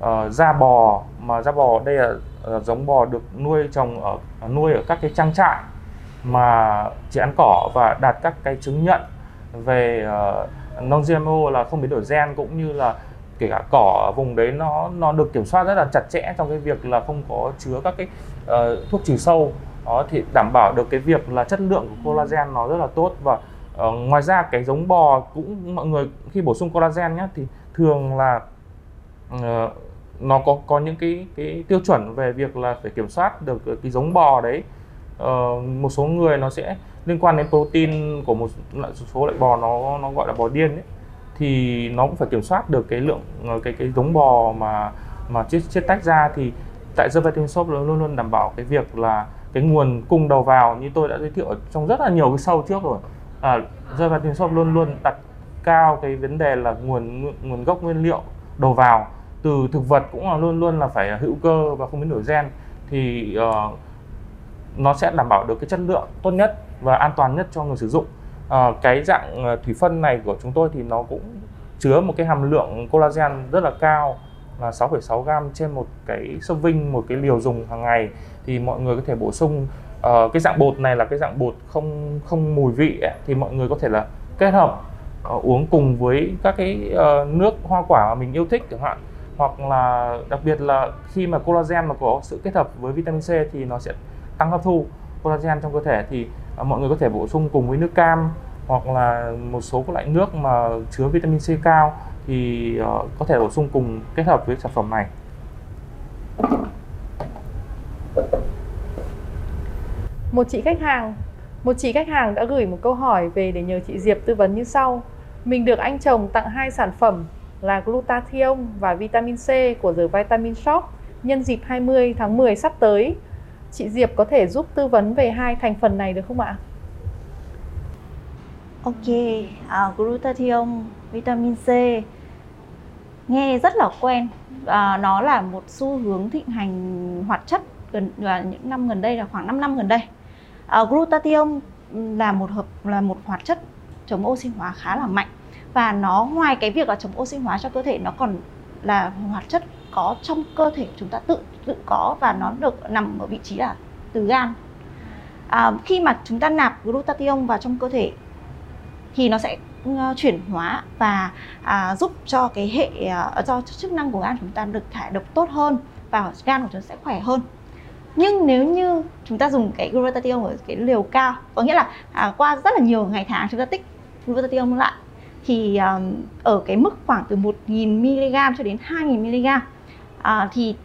uh, da bò, mà da bò đây là uh, giống bò được nuôi trồng ở nuôi ở các cái trang trại mà chỉ ăn cỏ và đạt các cái chứng nhận về uh, non G M O là không biến đổi gen, cũng như là kể cả cỏ ở vùng đấy nó nó được kiểm soát rất là chặt chẽ trong cái việc là không có chứa các cái uh, thuốc trừ sâu. Đó thì đảm bảo được cái việc là chất lượng của collagen nó rất là tốt. Và uh, ngoài ra cái giống bò cũng, mọi người khi bổ sung collagen nhé, thì thường là uh, nó có có những cái cái tiêu chuẩn về việc là phải kiểm soát được cái giống bò đấy. Uh, một số người nó sẽ liên quan đến protein của một số loại bò, nó nó gọi là bò điên ấy, thì nó cũng phải kiểm soát được cái lượng cái cái giống bò mà mà chiết chiết tách ra. Thì tại The Vitamin Shoppe luôn luôn đảm bảo cái việc là cái nguồn cung đầu vào, như tôi đã giới thiệu ở trong rất là nhiều cái show trước rồi. À, The Vitamin Shoppe luôn luôn đặt cao cái vấn đề là nguồn nguồn gốc nguyên liệu đầu vào từ thực vật, cũng là luôn luôn là phải hữu cơ và không biến đổi gen, thì uh, nó sẽ đảm bảo được cái chất lượng tốt nhất và an toàn nhất cho người sử dụng. À, cái dạng thủy phân này của chúng tôi thì nó cũng chứa một cái hàm lượng collagen rất là cao, là sáu phẩy sáu gam trên một cái serving, một cái liều dùng hàng ngày. Thì mọi người có thể bổ sung uh, cái dạng bột này là cái dạng bột không không mùi vị ấy. Thì mọi người có thể là kết hợp uh, uống cùng với các cái uh, nước hoa quả mà mình yêu thích chẳng hạn, hoặc là đặc biệt là khi mà collagen mà có sự kết hợp với vitamin C thì nó sẽ tăng hấp thu collagen trong cơ thể. Thì uh, mọi người có thể bổ sung cùng với nước cam hoặc là một số các loại nước mà chứa vitamin C cao, thì uh, có thể bổ sung cùng kết hợp với sản phẩm này. Một chị khách hàng, một chị khách hàng đã gửi một câu hỏi về để nhờ chị Diệp tư vấn như sau. Mình được anh chồng tặng hai sản phẩm là glutathione và vitamin C của The Vitamin Shoppe nhân dịp hai mươi tháng mười sắp tới. Chị Diệp có thể giúp tư vấn về hai thành phần này được không ạ? Ok, uh, glutathione, vitamin C nghe rất là quen. Uh, nó là một xu hướng thịnh hành hoạt chất gần uh, những năm gần đây, là khoảng năm năm gần đây. Uh, glutathione là một hợp là một hoạt chất chống oxy hóa khá là mạnh, và nó ngoài cái việc là chống oxy hóa cho cơ thể, nó còn là hoạt chất có trong cơ thể chúng ta tự tự có, và nó được nằm ở vị trí là từ gan. À, khi mà chúng ta nạp glutathione vào trong cơ thể thì nó sẽ chuyển hóa và à, giúp cho cái hệ à, do chức năng của gan chúng ta được thải độc tốt hơn và gan của chúng ta sẽ khỏe hơn. Nhưng nếu như chúng ta dùng cái glutathione ở cái liều cao, có nghĩa là à, qua rất là nhiều ngày tháng chúng ta tích glutathione lại, thì à, ở cái mức khoảng từ một nghìn mi-li-gam cho đến hai nghìn mi-li-gam, à, thì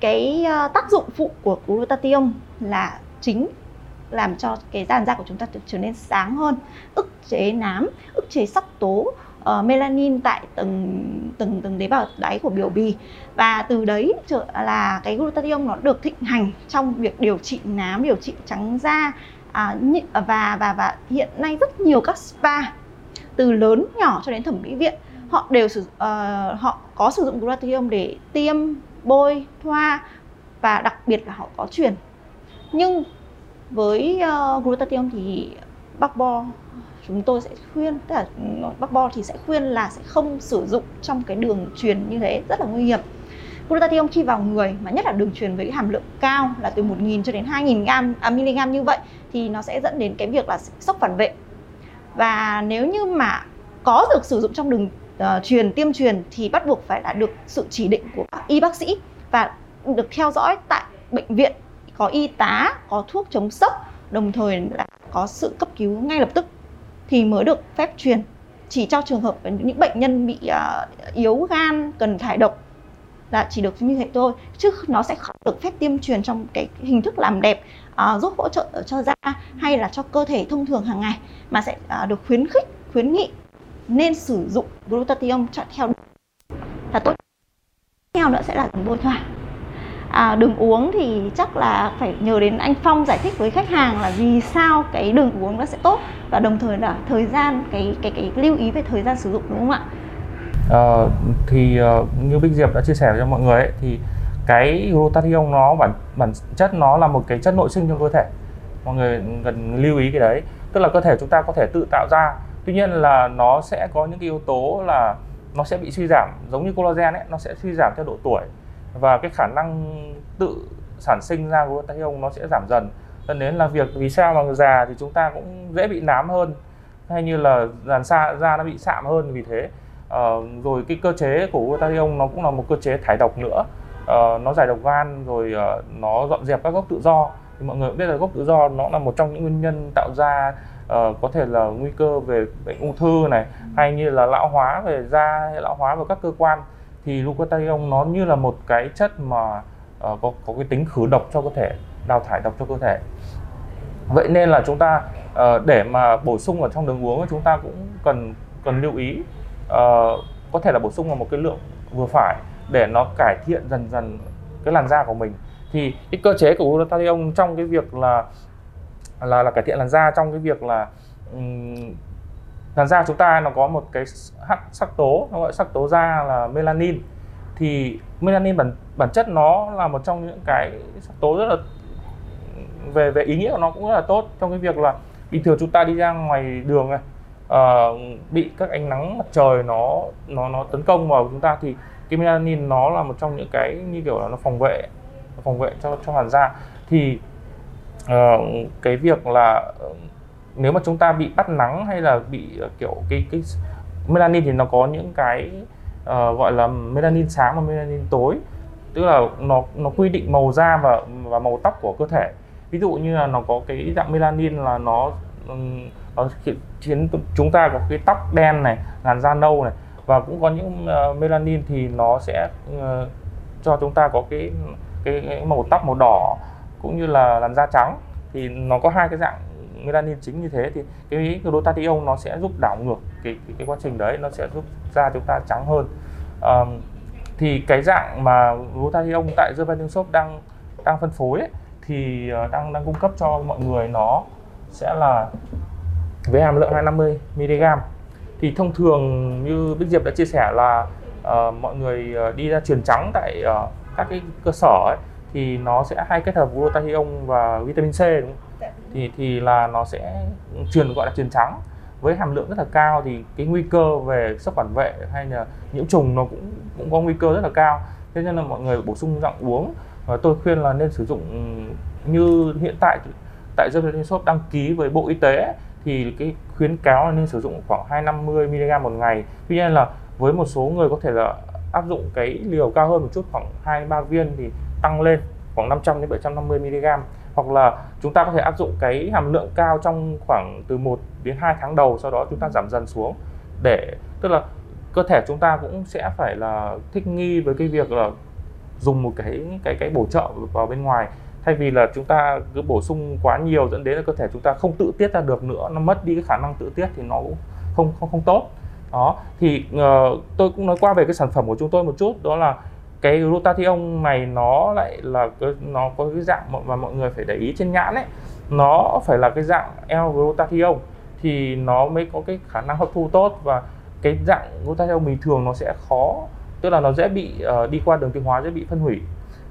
cái tác dụng phụ của glutathione là chính làm cho cái làn da của chúng ta trở nên sáng hơn, ức chế nám, ức chế sắc tố uh, melanin tại từng từng từng tế bào đáy của biểu bì, và từ đấy là cái glutathione nó được thịnh hành trong việc điều trị nám, điều trị trắng da, à, và và và hiện nay rất nhiều các spa từ lớn nhỏ cho đến thẩm mỹ viện họ đều sử, uh, họ có sử dụng glutathione để tiêm, bôi, thoa, và đặc biệt là họ có truyền. Nhưng với uh, glutathione thì bác bo chúng tôi sẽ khuyên, tức là bác bo thì sẽ khuyên là sẽ không sử dụng trong cái đường truyền như thế, rất là nguy hiểm. Glutathione khi vào người, mà nhất là đường truyền với hàm lượng cao là từ một nghìn cho đến hai nghìn mi-li-gam như vậy, thì nó sẽ dẫn đến cái việc là sốc phản vệ. Và nếu như mà có được sử dụng trong đường Uh, truyền tiêm truyền thì bắt buộc phải là được sự chỉ định của các y bác sĩ và được theo dõi tại bệnh viện, có y tá, có thuốc chống sốc, đồng thời là có sự cấp cứu ngay lập tức thì mới được phép truyền, chỉ cho trường hợp những bệnh nhân bị uh, yếu gan cần thải độc là chỉ được như thế thôi, chứ nó sẽ không được phép tiêm truyền trong cái hình thức làm đẹp uh, giúp hỗ trợ cho da hay là cho cơ thể thông thường hàng ngày, mà sẽ uh, được khuyến khích khuyến nghị nên sử dụng glutathione chọn theo là tốt. Tiếp theo nữa sẽ là dùng bôi thoa. à, đường uống thì chắc là phải nhờ đến anh Phong giải thích với khách hàng là vì sao cái đường uống nó sẽ tốt, và đồng thời là thời gian, cái cái cái lưu ý về thời gian sử dụng, đúng không ạ? À, thì như Bích Diệp đã chia sẻ cho mọi người ấy, thì cái glutathione nó bản bản chất nó là một cái chất nội sinh trong cơ thể. Mọi người cần lưu ý cái đấy, tức là cơ thể chúng ta có thể tự tạo ra. Tuy nhiên là nó sẽ có những cái yếu tố là nó sẽ bị suy giảm, giống như collagen ấy, nó sẽ suy giảm theo độ tuổi, và cái khả năng tự sản sinh ra glutathione nó sẽ giảm dần. Cho nên là việc vì sao mà già thì chúng ta cũng dễ bị nám hơn, hay như là làn da da nó bị sạm hơn vì thế. À, rồi cái cơ chế của glutathione nó cũng là một cơ chế thải độc nữa, à, nó giải độc gan, rồi à, nó dọn dẹp các gốc tự do. Thì mọi người biết là gốc tự do nó là một trong những nguyên nhân tạo ra Uh, có thể là nguy cơ về bệnh ung thư này, hay như là lão hóa về da, lão hóa về các cơ quan. Thì glutathione nó như là một cái chất mà uh, có, có cái tính khử độc cho cơ thể, đào thải độc cho cơ thể. Vậy nên là chúng ta uh, để mà bổ sung vào trong đường uống, chúng ta cũng cần cần lưu ý, uh, có thể là bổ sung vào một cái lượng vừa phải để nó cải thiện dần dần cái làn da của mình. Thì cái cơ chế của glutathione trong cái việc là Là, là cải thiện làn da, trong cái việc là um, làn da chúng ta nó có một cái sắc tố, nó gọi sắc tố da là melanin. Thì melanin bản bản chất nó là một trong những cái sắc tố rất là về về ý nghĩa của nó cũng rất là tốt trong cái việc là bình thường chúng ta đi ra ngoài đường này, uh, bị các ánh nắng mặt trời nó nó nó tấn công vào chúng ta, thì cái melanin nó là một trong những cái như kiểu là nó phòng vệ phòng vệ cho cho làn da. Thì Uh, cái việc là uh, nếu mà chúng ta bị bắt nắng hay là bị uh, kiểu cái cái melanin thì nó có những cái uh, gọi là melanin sáng và melanin tối, tức là nó nó quy định màu da và và màu tóc của cơ thể. Ví dụ như là nó có cái dạng melanin là nó um, nó khiến chúng ta có cái tóc đen này, làn da nâu này, và cũng có những uh, melanin thì nó sẽ uh, cho chúng ta có cái, cái cái màu tóc màu đỏ cũng như là làn da trắng. Thì nó có hai cái dạng melanin chính như thế, thì cái glutathione nó sẽ giúp đảo ngược cái, cái, cái quá trình đấy, nó sẽ giúp da chúng ta trắng hơn. À, thì cái dạng mà glutathione tại The Vitamin Shoppe đang đang phân phối ấy, thì đang đang cung cấp cho mọi người nó sẽ là với hàm lượng hai trăm năm mươi mi-li-gam. Thì thông thường như Bích Diệp đã chia sẻ là uh, mọi người đi ra truyền trắng tại uh, các cái cơ sở ấy, thì nó sẽ hay kết hợp glutathione và vitamin C, đúng không? Dạ. Thì thì là nó sẽ truyền gọi là truyền trắng với hàm lượng rất là cao, thì cái nguy cơ về sốc phản vệ hay là nhiễm trùng nó cũng cũng có nguy cơ rất là cao. Thế nên là mọi người bổ sung dạng uống, và tôi khuyên là nên sử dụng như hiện tại tại The Vitamin Shoppe đăng ký với Bộ Y tế thì cái khuyến cáo là nên sử dụng khoảng hai trăm năm mươi mi-li-gam một ngày. Tuy nhiên là với một số người có thể là áp dụng cái liều cao hơn một chút, khoảng hai ba viên thì tăng lên khoảng năm trăm đến bảy trăm năm mươi mi-li-gam, hoặc là chúng ta có thể áp dụng cái hàm lượng cao trong khoảng từ một đến hai tháng đầu, sau đó chúng ta giảm dần xuống, để tức là cơ thể chúng ta cũng sẽ phải là thích nghi với cái việc là dùng một cái cái cái bổ trợ vào bên ngoài, thay vì là chúng ta cứ bổ sung quá nhiều dẫn đến là cơ thể chúng ta không tự tiết ra được nữa, nó mất đi cái khả năng tự tiết thì nó cũng không không không tốt. Đó thì uh, tôi cũng nói qua về cái sản phẩm của chúng tôi một chút, đó là cái glutathione này nó lại là nó có cái dạng mà mọi người phải để ý trên nhãn ấy, nó phải là cái dạng L-glutathione thì nó mới có cái khả năng hấp thu tốt, và cái dạng glutathione bình thường nó sẽ khó, tức là nó dễ bị uh, đi qua đường tiêu hóa, dễ bị phân hủy.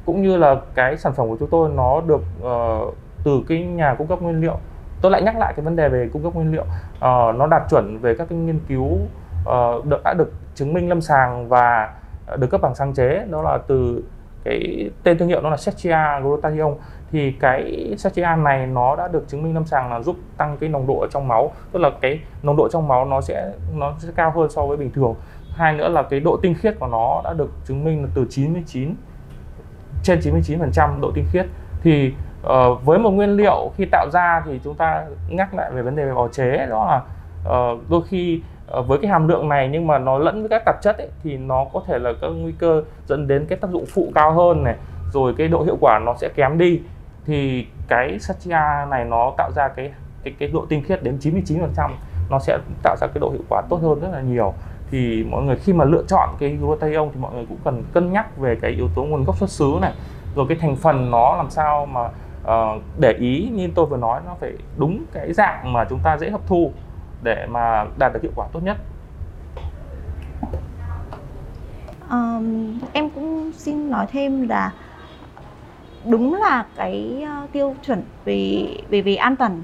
Cũng như là cái sản phẩm của chúng tôi nó được uh, từ cái nhà cung cấp nguyên liệu, tôi lại nhắc lại cái vấn đề về cung cấp nguyên liệu, uh, nó đạt chuẩn về các cái nghiên cứu uh, được, đã được chứng minh lâm sàng và được cấp bằng sáng chế, đó là từ cái tên thương hiệu nó là Setria Glutathione. Thì cái Setria này nó đã được chứng minh lâm sàng là giúp tăng cái nồng độ ở trong máu, tức là cái nồng độ trong máu nó sẽ nó sẽ cao hơn so với bình thường. Hai nữa là cái độ tinh khiết của nó đã được chứng minh là từ chín mươi chín trên chín mươi chín phần trăm độ tinh khiết. Thì uh, với một nguyên liệu khi tạo ra thì chúng ta nhắc lại về vấn đề về bào chế, đó là uh, đôi khi với cái hàm lượng này nhưng mà nó lẫn với các tạp chất ấy, thì nó có thể là các nguy cơ dẫn đến cái tác dụng phụ cao hơn này, rồi cái độ hiệu quả nó sẽ kém đi. Thì cái Setria này nó tạo ra cái cái, cái độ tinh khiết đến chín mươi chín phần trăm, nó sẽ tạo ra cái độ hiệu quả tốt hơn rất là nhiều. Thì mọi người khi mà lựa chọn cái glutathione thì mọi người cũng cần cân nhắc về cái yếu tố nguồn gốc xuất xứ này, rồi cái thành phần nó làm sao mà uh, để ý như tôi vừa nói, nó phải đúng cái dạng mà chúng ta dễ hấp thu để mà đạt được hiệu quả tốt nhất. Um, em cũng xin nói thêm là đúng là cái tiêu chuẩn về về về an toàn,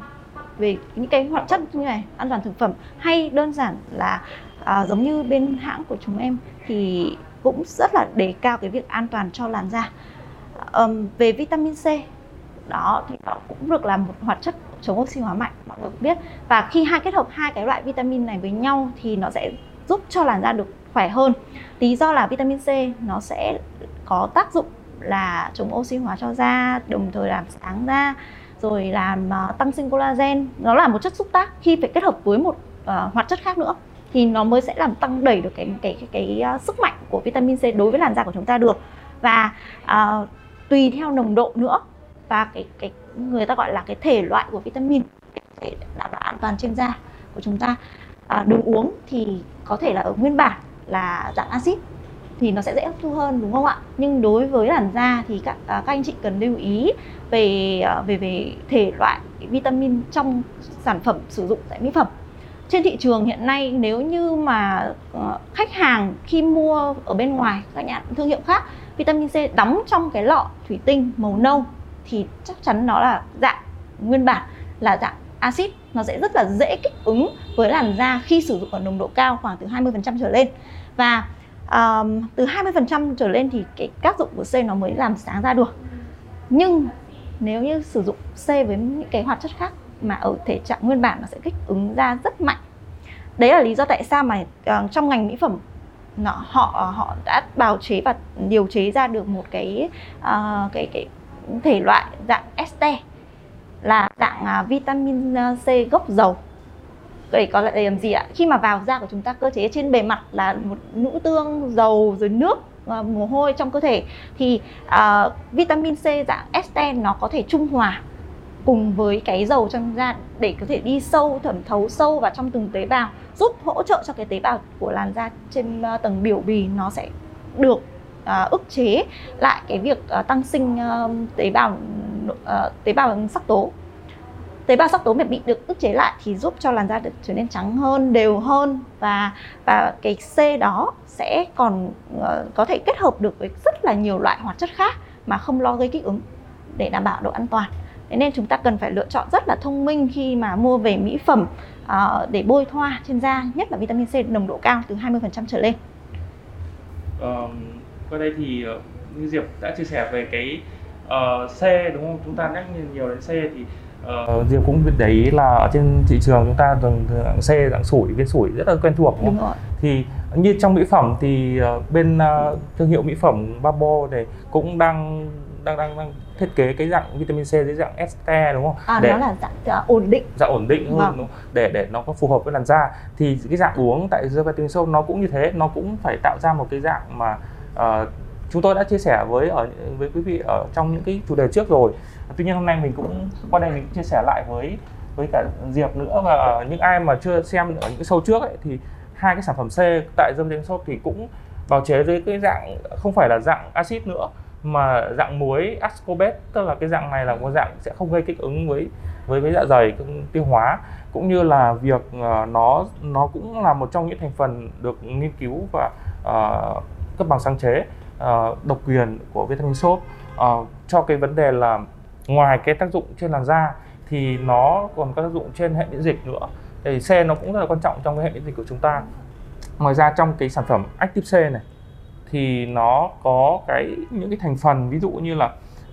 về những cái hoạt chất như này, an toàn thực phẩm, hay đơn giản là à, giống như bên hãng của chúng em thì cũng rất là đề cao cái việc an toàn cho làn da. À, về vitamin C đó thì nó cũng được là một hoạt chất chống oxy hóa mạnh, mọi người cũng biết, và khi hai kết hợp hai cái loại vitamin này với nhau thì nó sẽ giúp cho làn da được khỏe hơn. Lý do là vitamin C nó sẽ có tác dụng là chống oxy hóa cho da, đồng thời làm sáng da, rồi làm uh, tăng sinh collagen. Nó là một chất xúc tác, khi phải kết hợp với một uh, hoạt chất khác nữa thì nó mới sẽ làm tăng đẩy được cái cái cái, cái uh, sức mạnh của vitamin C đối với làn da của chúng ta được. Và uh, tùy theo nồng độ nữa, và cái cái người ta gọi là cái thể loại của vitamin để đảm bảo an toàn trên da của chúng ta. Uh, đường uống thì có thể là ở nguyên bản là dạng axit thì nó sẽ dễ hấp thu hơn, đúng không ạ? Nhưng đối với làn da thì các, các anh chị cần lưu ý về về về thể loại vitamin trong sản phẩm sử dụng tại mỹ phẩm. Trên thị trường hiện nay, nếu như mà khách hàng khi mua ở bên ngoài các nhãn thương hiệu khác, vitamin C đóng trong cái lọ thủy tinh màu nâu thì chắc chắn nó là dạng nguyên bản là dạng axit, nó sẽ rất là dễ kích ứng với làn da khi sử dụng ở nồng độ cao, khoảng từ hai mươi phần trăm trở lên. Và Um, từ hai mươi phần trăm trở lên thì cái tác dụng của C nó mới làm sáng da được. Nhưng nếu như sử dụng C với những cái hoạt chất khác mà ở thể trạng nguyên bản, nó sẽ kích ứng da rất mạnh. Đấy là lý do tại sao mà uh, trong ngành mỹ phẩm nó, họ họ đã bào chế và điều chế ra được một cái uh, cái cái thể loại dạng este là dạng uh, vitamin C gốc dầu. Vậy có lại làm gì ạ? Khi mà vào da của chúng ta, cơ chế trên bề mặt là một nhũ tương, dầu, rồi nước, mồ hôi trong cơ thể, thì uh, vitamin C dạng este nó có thể trung hòa cùng với cái dầu trong da để có thể đi sâu, thẩm thấu sâu vào trong từng tế bào, giúp hỗ trợ cho cái tế bào của làn da trên uh, tầng biểu bì nó sẽ được uh, ức chế lại cái việc uh, tăng sinh uh, tế bào uh, tế bào sắc tố. Tế bào sắc tố mà bị được ức chế lại thì giúp cho làn da được trở nên trắng hơn, đều hơn, và và cái C đó sẽ còn uh, có thể kết hợp được với rất là nhiều loại hoạt chất khác mà không lo gây kích ứng, để đảm bảo độ an toàn. Thế nên chúng ta cần phải lựa chọn rất là thông minh khi mà mua về mỹ phẩm uh, để bôi thoa trên da, nhất là vitamin C nồng độ cao từ hai mươi phần trăm trở lên. Ờ, qua đây thì như Diệp đã chia sẻ về cái uh, C, đúng không? Chúng ta nhắc nhiều đến C thì Ờ, Diệp cũng để ý là ở trên thị trường chúng ta thường dạng C, dạng sủi, viên sủi rất là quen thuộc. Đúng rồi. Thì như trong mỹ phẩm thì bên uh, thương hiệu mỹ phẩm Babo này cũng đang đang đang đang thiết kế cái dạng vitamin C dưới dạng este, đúng không? À, để, nó là dạng, dạng ổn định. Dạng ổn định hơn, vâng. để để nó có phù hợp với làn da. Thì cái dạng uống tại The Vitamin Shoppe nó cũng như thế, nó cũng phải tạo ra một cái dạng mà uh, chúng tôi đã chia sẻ với ở với quý vị ở trong những cái chủ đề trước rồi. Tuy nhiên hôm nay mình cũng qua đây mình cũng chia sẻ lại với với cả Diệp nữa, và những ai mà chưa xem ở những show trước ấy, thì hai cái sản phẩm C tại The Vitamin Shoppe thì cũng bào chế dưới cái dạng không phải là dạng axit nữa mà dạng muối ascorbate, tức là cái dạng này là có dạng sẽ không gây kích ứng với với với dạ dày tiêu hóa, cũng như là việc nó nó cũng là một trong những thành phần được nghiên cứu và uh, cấp bằng sáng chế Uh, độc quyền của Vitamin Shoppe uh, cho cái vấn đề là ngoài cái tác dụng trên làn da thì nó còn có tác dụng trên hệ miễn dịch nữa. Thì C nó cũng rất là quan trọng trong cái hệ miễn dịch của chúng ta. Ngoài ra trong cái sản phẩm Active C này thì nó có cái những cái thành phần ví dụ như là uh,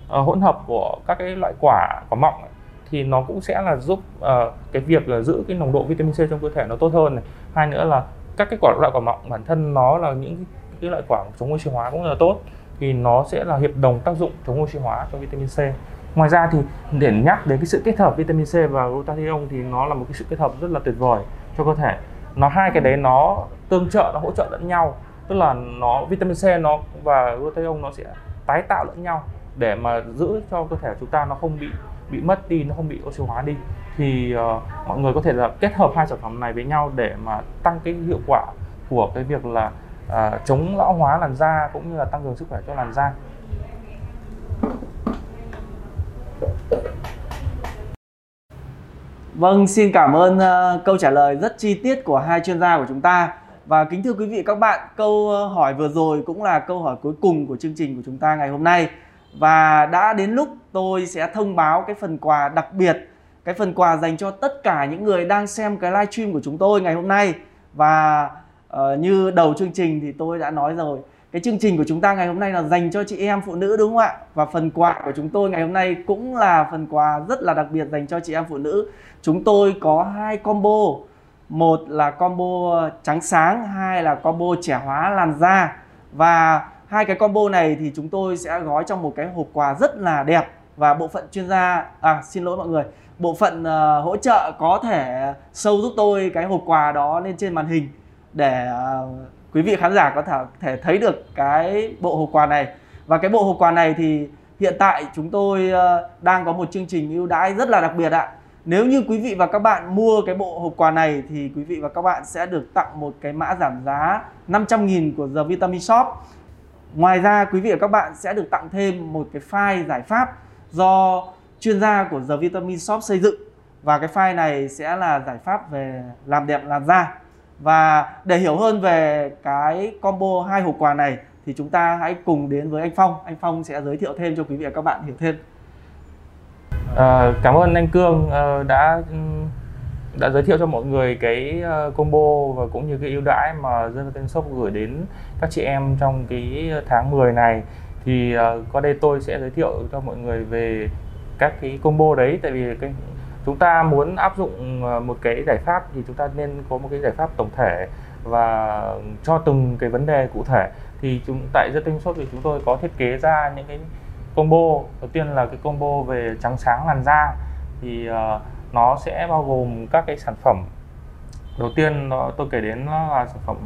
hỗn hợp của các cái loại quả quả mọng ấy, thì nó cũng sẽ là giúp uh, cái việc là giữ cái nồng độ vitamin C trong cơ thể nó tốt hơn này. Hai nữa là các cái quả loại quả mọng bản thân nó là những cái cái loại quả chống oxy hóa cũng là tốt, thì nó sẽ là hiệp đồng tác dụng chống oxy hóa cho vitamin C. Ngoài ra thì để nhắc đến cái sự kết hợp vitamin C và glutathione thì nó là một cái sự kết hợp rất là tuyệt vời cho cơ thể. Nó hai cái đấy nó tương trợ, nó hỗ trợ lẫn nhau, tức là nó vitamin C nó và glutathione nó sẽ tái tạo lẫn nhau để mà giữ cho cơ thể chúng ta nó không bị bị mất đi, nó không bị oxy hóa đi. Thì uh, mọi người có thể là kết hợp hai sản phẩm này với nhau để mà tăng cái hiệu quả của cái việc là À, chống lão hóa làn da cũng như là tăng cường sức khỏe cho làn da. Vâng, xin cảm ơn uh, câu trả lời rất chi tiết của hai chuyên gia của chúng ta. Và kính thưa quý vị các bạn, câu hỏi vừa rồi cũng là câu hỏi cuối cùng của chương trình của chúng ta ngày hôm nay. Và đã đến lúc tôi sẽ thông báo cái phần quà đặc biệt, cái phần quà dành cho tất cả những người đang xem cái live stream của chúng tôi ngày hôm nay. Và uh, như đầu chương trình thì tôi đã nói rồi, cái chương trình của chúng ta ngày hôm nay là dành cho chị em phụ nữ, đúng không ạ? Và phần quà của chúng tôi ngày hôm nay cũng là phần quà rất là đặc biệt dành cho chị em phụ nữ. Chúng tôi có hai combo, một là combo trắng sáng, hai là combo trẻ hóa làn da. Và hai cái combo này thì chúng tôi sẽ gói trong một cái hộp quà rất là đẹp. Và bộ phận chuyên gia, à xin lỗi mọi người, bộ phận uh, hỗ trợ có thể show giúp tôi cái hộp quà đó lên trên màn hình để uh, quý vị khán giả có thể thấy được cái bộ hộp quà này. Và cái bộ hộp quà này thì hiện tại chúng tôi uh, đang có một chương trình ưu đãi rất là đặc biệt ạ. Nếu như quý vị và các bạn mua cái bộ hộp quà này thì quý vị và các bạn sẽ được tặng một cái mã giảm giá năm trăm nghìn của The Vitamin Shoppe. Ngoài ra quý vị và các bạn sẽ được tặng thêm một cái file giải pháp do chuyên gia của The Vitamin Shoppe xây dựng. Và cái file này sẽ là giải pháp về làm đẹp làn da. Và để hiểu hơn về cái combo hai hộp quà này thì chúng ta hãy cùng đến với anh Phong. Anh Phong sẽ giới thiệu thêm cho quý vị và các bạn hiểu thêm. À, cảm ơn anh Cương đã đã giới thiệu cho mọi người cái combo và cũng như cái ưu đãi mà The Vitamin Shoppe gửi đến các chị em trong cái tháng mười này. Thì qua đây tôi sẽ giới thiệu cho mọi người về các cái combo đấy, tại vì cái, chúng ta muốn áp dụng một cái giải pháp thì chúng ta nên có một cái giải pháp tổng thể và cho từng cái vấn đề cụ thể. Thì chúng tại The Vitamin Shoppe thì chúng tôi có thiết kế ra những cái combo. Đầu tiên là cái combo về trắng sáng làn da thì uh, nó sẽ bao gồm các cái sản phẩm. Đầu tiên nó, tôi kể đến nó là sản phẩm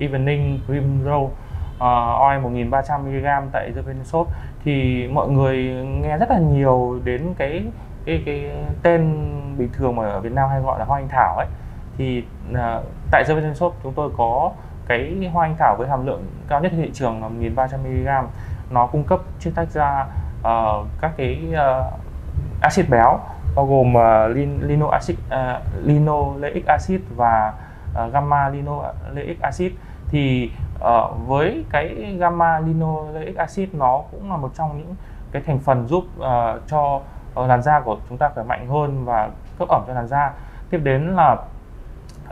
Evening Cream Roll uh, Oil một nghìn ba trăm mi li gam tại The Vitamin Shoppe. Thì mọi người nghe rất là nhiều đến cái cái, cái tên bình thường mà ở Việt Nam hay gọi là hoa anh thảo ấy. Thì uh, tại The Vitamin Shoppe chúng tôi có cái hoa anh thảo với hàm lượng cao nhất trên thị trường là một nghìn ba trăm mi li gam. Nó cung cấp chia tách ra uh, các cái uh, axit béo bao gồm uh, lin, linoleic uh, linoleic acid và uh, gamma linoleic acid. Thì uh, với cái gamma linoleic acid nó cũng là một trong những cái thành phần giúp uh, cho uh, làn da của chúng ta khỏe mạnh hơn và cấp ẩm cho làn da. Tiếp đến là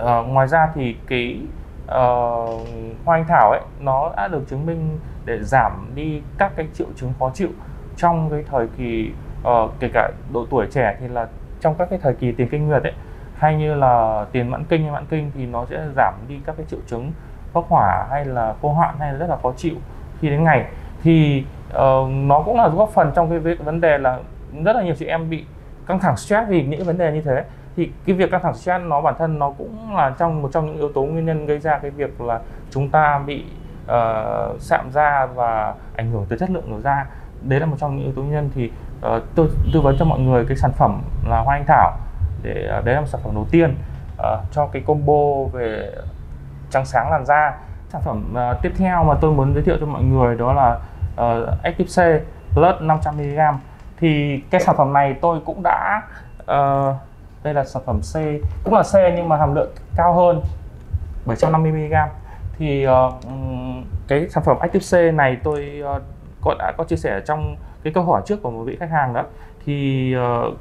uh, ngoài ra thì cái Uh, hoa anh thảo ấy nó đã được chứng minh để giảm đi các cái triệu chứng khó chịu trong cái thời kỳ uh, kể cả độ tuổi trẻ, thì là trong các cái thời kỳ tiền kinh nguyệt ấy, hay như là tiền mãn kinh hay mãn kinh, thì nó sẽ giảm đi các cái triệu chứng bốc hỏa hay là khô hoạn hay là rất là khó chịu khi đến ngày. Thì uh, nó cũng là góp phần trong cái vấn đề là rất là nhiều chị em bị căng thẳng stress vì những vấn đề như thế. Thì cái việc căng thẳng stress nó bản thân nó cũng là trong một trong những yếu tố nguyên nhân gây ra cái việc là chúng ta bị uh, sạm da và ảnh hưởng tới chất lượng của da. Đấy là một trong những yếu tố nguyên nhân. Thì uh, tôi tư vấn cho mọi người cái sản phẩm là hoa anh thảo để uh, đấy là một sản phẩm đầu tiên uh, cho cái combo về trắng sáng làn da. Sản phẩm uh, tiếp theo mà tôi muốn giới thiệu cho mọi người đó là uh, Active C Plus năm trăm mi li gam. Thì cái sản phẩm này tôi cũng đã uh, đây là sản phẩm C, cũng là C nhưng mà hàm lượng cao hơn bảy trăm năm mươi mi li gam. Thì uh, cái sản phẩm Active C này tôi uh, có, đã có chia sẻ trong cái câu hỏi trước của một vị khách hàng đó. Thì uh,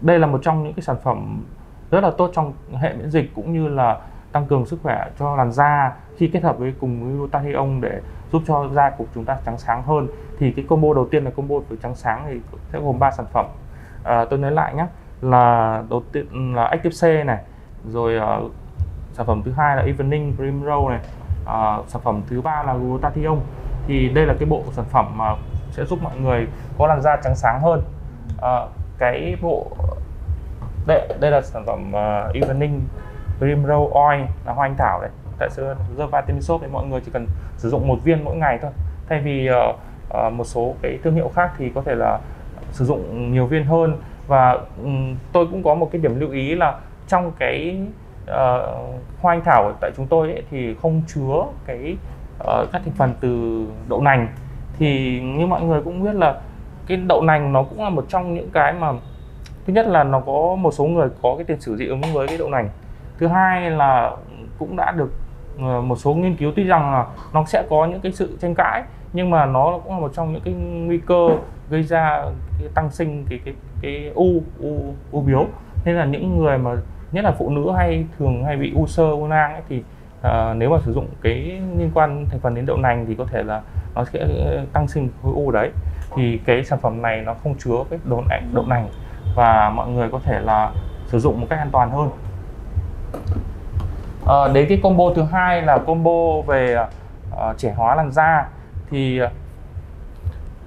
đây là một trong những cái sản phẩm rất là tốt trong hệ miễn dịch cũng như là tăng cường sức khỏe cho làn da khi kết hợp với cùng với glutathione để giúp cho da của chúng ta trắng sáng hơn. Thì cái combo đầu tiên là combo với trắng sáng thì sẽ gồm ba sản phẩm. Uh, tôi nói lại nhé, là đầu tiên là Active C này, rồi uh, sản phẩm thứ hai là Evening Cream Roll này, uh, sản phẩm thứ ba là Glutathione. Thì đây là cái bộ sản phẩm mà sẽ giúp mọi người có làn da trắng sáng hơn. Uh, cái bộ đây đây là sản phẩm uh, Evening Cream Roll Oil là hoa anh thảo đấy. Tại The Vitamin Shoppe thì mọi người chỉ cần sử dụng một viên mỗi ngày thôi, thay vì uh, uh, một số cái thương hiệu khác thì có thể là sử dụng nhiều viên hơn. Và um, tôi cũng có một cái điểm lưu ý là trong cái uh, hoa anh thảo tại chúng tôi ấy, thì không chứa cái uh, các thành phần từ đậu nành. Thì như mọi người cũng biết là cái đậu nành nó cũng là một trong những cái mà, thứ nhất là nó có một số người có cái tiền sử dị ứng với cái đậu nành, thứ hai là cũng đã được một số nghiên cứu, tuy rằng là nó sẽ có những cái sự tranh cãi nhưng mà nó cũng là một trong những cái nguy cơ gây ra cái tăng sinh cái cái cái u u u biếu. Nên là những người mà nhất là phụ nữ hay thường hay bị u xơ u nang ấy, thì à, nếu mà sử dụng cái liên quan thành phần đến đậu nành thì có thể là nó sẽ tăng sinh khối u đấy. Thì cái sản phẩm này nó không chứa cái đậu nành, đậu nành và mọi người có thể là sử dụng một cách an toàn hơn. À, đến cái combo thứ hai là combo về uh, trẻ hóa làn da, thì uh,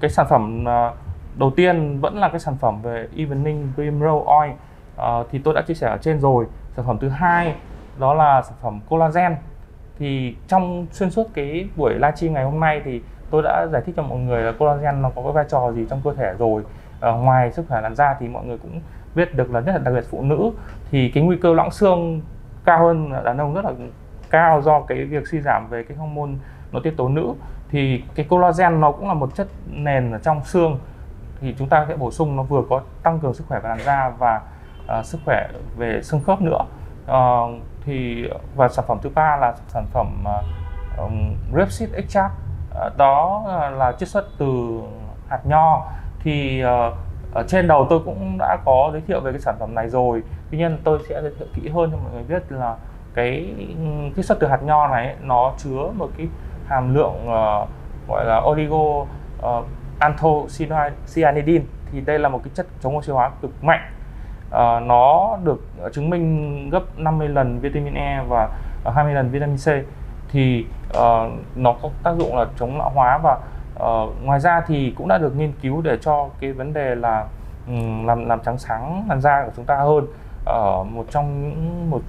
cái sản phẩm uh, đầu tiên vẫn là cái sản phẩm về Evening Primrose Oil, uh, thì tôi đã chia sẻ ở trên rồi. Sản phẩm thứ hai đó là sản phẩm collagen. Thì trong xuyên suốt cái buổi livestream ngày hôm nay thì tôi đã giải thích cho mọi người là collagen nó có cái vai trò gì trong cơ thể rồi. À, ngoài sức khỏe làn da thì mọi người cũng biết được là nhất là đặc biệt phụ nữ thì cái nguy cơ loãng xương cao hơn đàn ông rất là cao do cái việc suy giảm về cái hormone nội tiết tố nữ. Thì cái collagen nó cũng là một chất nền ở trong xương, thì chúng ta sẽ bổ sung nó vừa có tăng cường sức khỏe về làn da và à, sức khỏe về xương khớp nữa. À, thì và sản phẩm thứ ba là sản phẩm uh, um, rapeseed extract, uh, đó là chiết xuất từ hạt nho. Thì uh, ở trên đầu tôi cũng đã có giới thiệu về cái sản phẩm này rồi, tuy nhiên tôi sẽ giới thiệu kỹ hơn cho mọi người biết là cái chiết xuất từ hạt nho này nó chứa một cái hàm lượng uh, gọi là oligo uh, anthocyanidin. Thì đây là một cái chất chống oxy hóa cực mạnh. Uh, nó được chứng minh gấp năm mươi lần vitamin E và uh, hai mươi lần vitamin C. Thì uh, nó có tác dụng là chống lão hóa, và uh, ngoài ra thì cũng đã được nghiên cứu để cho cái vấn đề là um, làm làm trắng sáng làn da của chúng ta hơn. Uh, một trong những một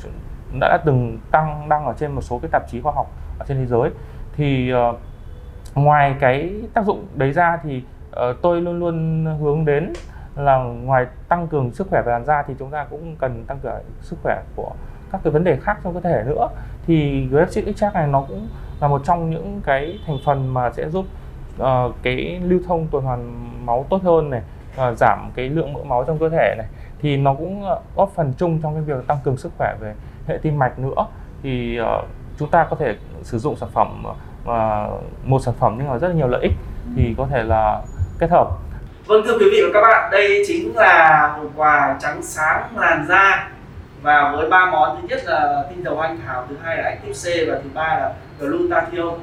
đã từng tăng đăng ở trên một số cái tạp chí khoa học ở trên thế giới. Thì uh, ngoài cái tác dụng đấy ra thì uh, tôi luôn luôn hướng đến là ngoài tăng cường sức khỏe về làn da thì chúng ta cũng cần tăng cường sức khỏe của các cái vấn đề khác trong cơ thể nữa. Thì grapeseed extract này nó cũng là một trong những cái thành phần mà sẽ giúp uh, cái lưu thông tuần hoàn máu tốt hơn này, uh, giảm cái lượng mỡ máu trong cơ thể này, thì nó cũng uh, góp phần chung trong cái việc tăng cường sức khỏe về hệ tim mạch nữa. Thì uh, chúng ta có thể sử dụng sản phẩm uh, một sản phẩm nhưng mà rất là nhiều lợi ích thì có thể là kết hợp. Vâng, thưa quý vị và các bạn, đây chính là hộp quà trắng sáng làn da, và với ba món, thứ nhất là tinh dầu anh thảo, thứ hai là active C và thứ ba là glutathione.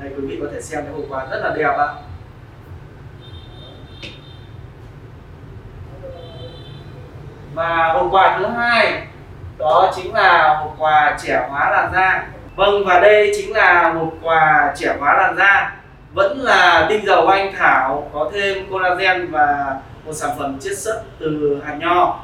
Đây, quý vị có thể xem cái hộp quà rất là đẹp ạ. Và hộp quà thứ hai đó chính là hộp quà trẻ hóa làn da. Vâng, và đây chính là hộp quà trẻ hóa làn da. Vẫn là tinh dầu anh thảo, có thêm collagen và một sản phẩm chiết xuất từ hạt nho.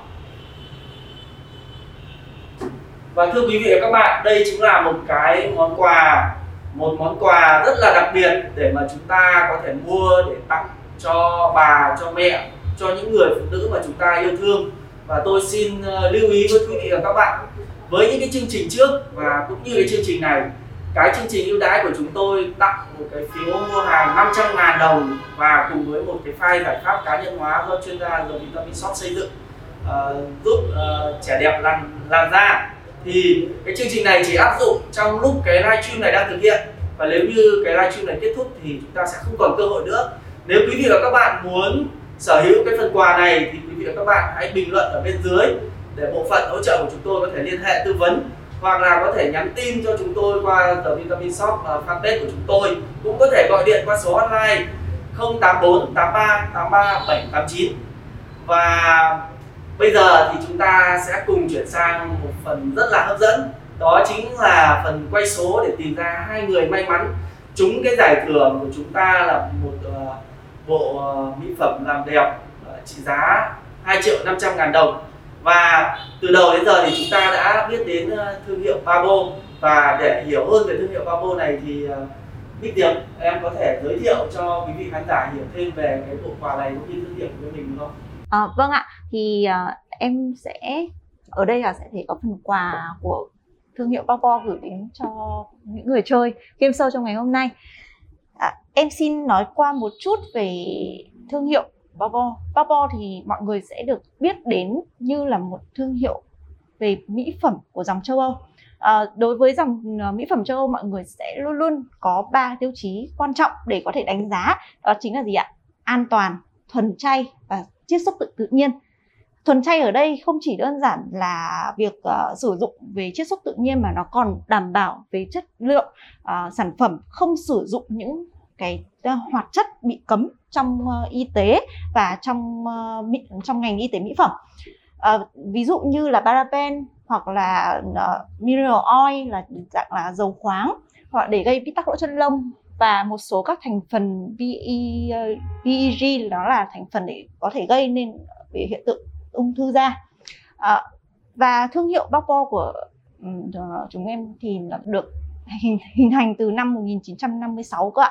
Và thưa quý vị và các bạn, đây chính là một cái món quà, một món quà rất là đặc biệt để mà chúng ta có thể mua để tặng cho bà, cho mẹ, cho những người phụ nữ mà chúng ta yêu thương. Và tôi xin lưu ý với quý vị và các bạn, với những cái chương trình trước và cũng như cái chương trình này, cái chương trình ưu đãi của chúng tôi tặng một cái phiếu mua hàng năm trăm ngàn đồng và cùng với một cái file giải pháp cá nhân hóa do chuyên gia The Vitamin Shoppe xây dựng uh, giúp uh, trẻ đẹp làn làn da. Thì cái chương trình này chỉ áp dụng trong lúc cái livestream này đang thực hiện, và nếu như cái livestream này kết thúc thì chúng ta sẽ không còn cơ hội nữa. Nếu quý vị và các bạn muốn sở hữu cái phần quà này thì quý vị và các bạn hãy bình luận ở bên dưới để bộ phận hỗ trợ của chúng tôi có thể liên hệ tư vấn, hoặc là có thể nhắn tin cho chúng tôi qua The Vitamin Shoppe fanpage của chúng tôi, cũng có thể gọi điện qua số hotline không tám bốn tám ba tám ba bảy tám chín. Và bây giờ thì chúng ta sẽ cùng chuyển sang một phần rất là hấp dẫn, đó chính là phần quay số để tìm ra hai người may mắn trúng cái giải thưởng của chúng ta là một uh, bộ mỹ phẩm làm đẹp uh, trị giá hai triệu năm trăm ngàn đồng. Và từ đầu đến giờ thì chúng ta đã biết đến thương hiệu Babo, và để hiểu hơn về thương hiệu Babo này thì Bích Diệp, em có thể giới thiệu cho quý vị khán giả hiểu thêm về cái bộ quà này cũng như thương hiệu của mình được không? À, vâng ạ, thì à, em sẽ ở đây là sẽ thấy có phần quà của thương hiệu Babo gửi đến cho những người chơi game show trong ngày hôm nay. À, em xin nói qua một chút về thương hiệu Babo. Babo thì mọi người sẽ được biết đến như là một thương hiệu về mỹ phẩm của dòng châu Âu. À, đối với dòng mỹ phẩm châu Âu, mọi người sẽ luôn luôn có ba tiêu chí quan trọng để có thể đánh giá. Đó chính là gì ạ? An toàn, thuần chay và chiết xuất tự tự nhiên. Thuần chay ở đây không chỉ đơn giản là việc uh, sử dụng về chiết xuất tự nhiên mà nó còn đảm bảo về chất lượng uh, sản phẩm, không sử dụng những cái uh, hoạt chất bị cấm trong uh, y tế và trong uh, mỹ, trong ngành y tế mỹ phẩm. Uh, ví dụ như là paraben hoặc là uh, mineral oil là dạng là dầu khoáng hoặc để gây bị tắc lỗ chân lông, và một số các thành phần pê e giê đó là thành phần để có thể gây nên về hiện tượng ung thư da. À, và thương hiệu Babo của um, chúng em thì được hình, hình thành từ năm một nghìn chín trăm năm mươi sáu cơ ạ.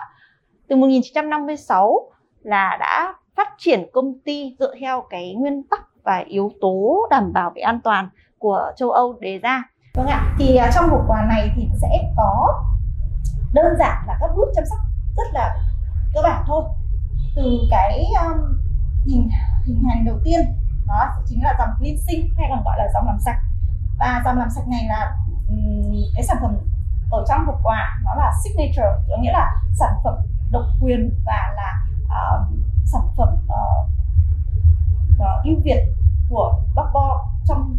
Từ một nghìn chín trăm năm mươi sáu là đã phát triển công ty dựa theo cái nguyên tắc và yếu tố đảm bảo về an toàn của châu Âu đề ra. Vâng ạ, thì trong hộp quà này thì sẽ có đơn giản là các bước chăm sóc rất là cơ bản thôi. Từ cái um, hình hình hành đầu tiên đó chính là dòng cleansing hay còn gọi là dòng làm sạch, và dòng làm sạch này là um, cái sản phẩm ở trong hộp quà nó là signature, có nghĩa là sản phẩm độc quyền và là uh, sản phẩm ưu uh, việt của Babo trong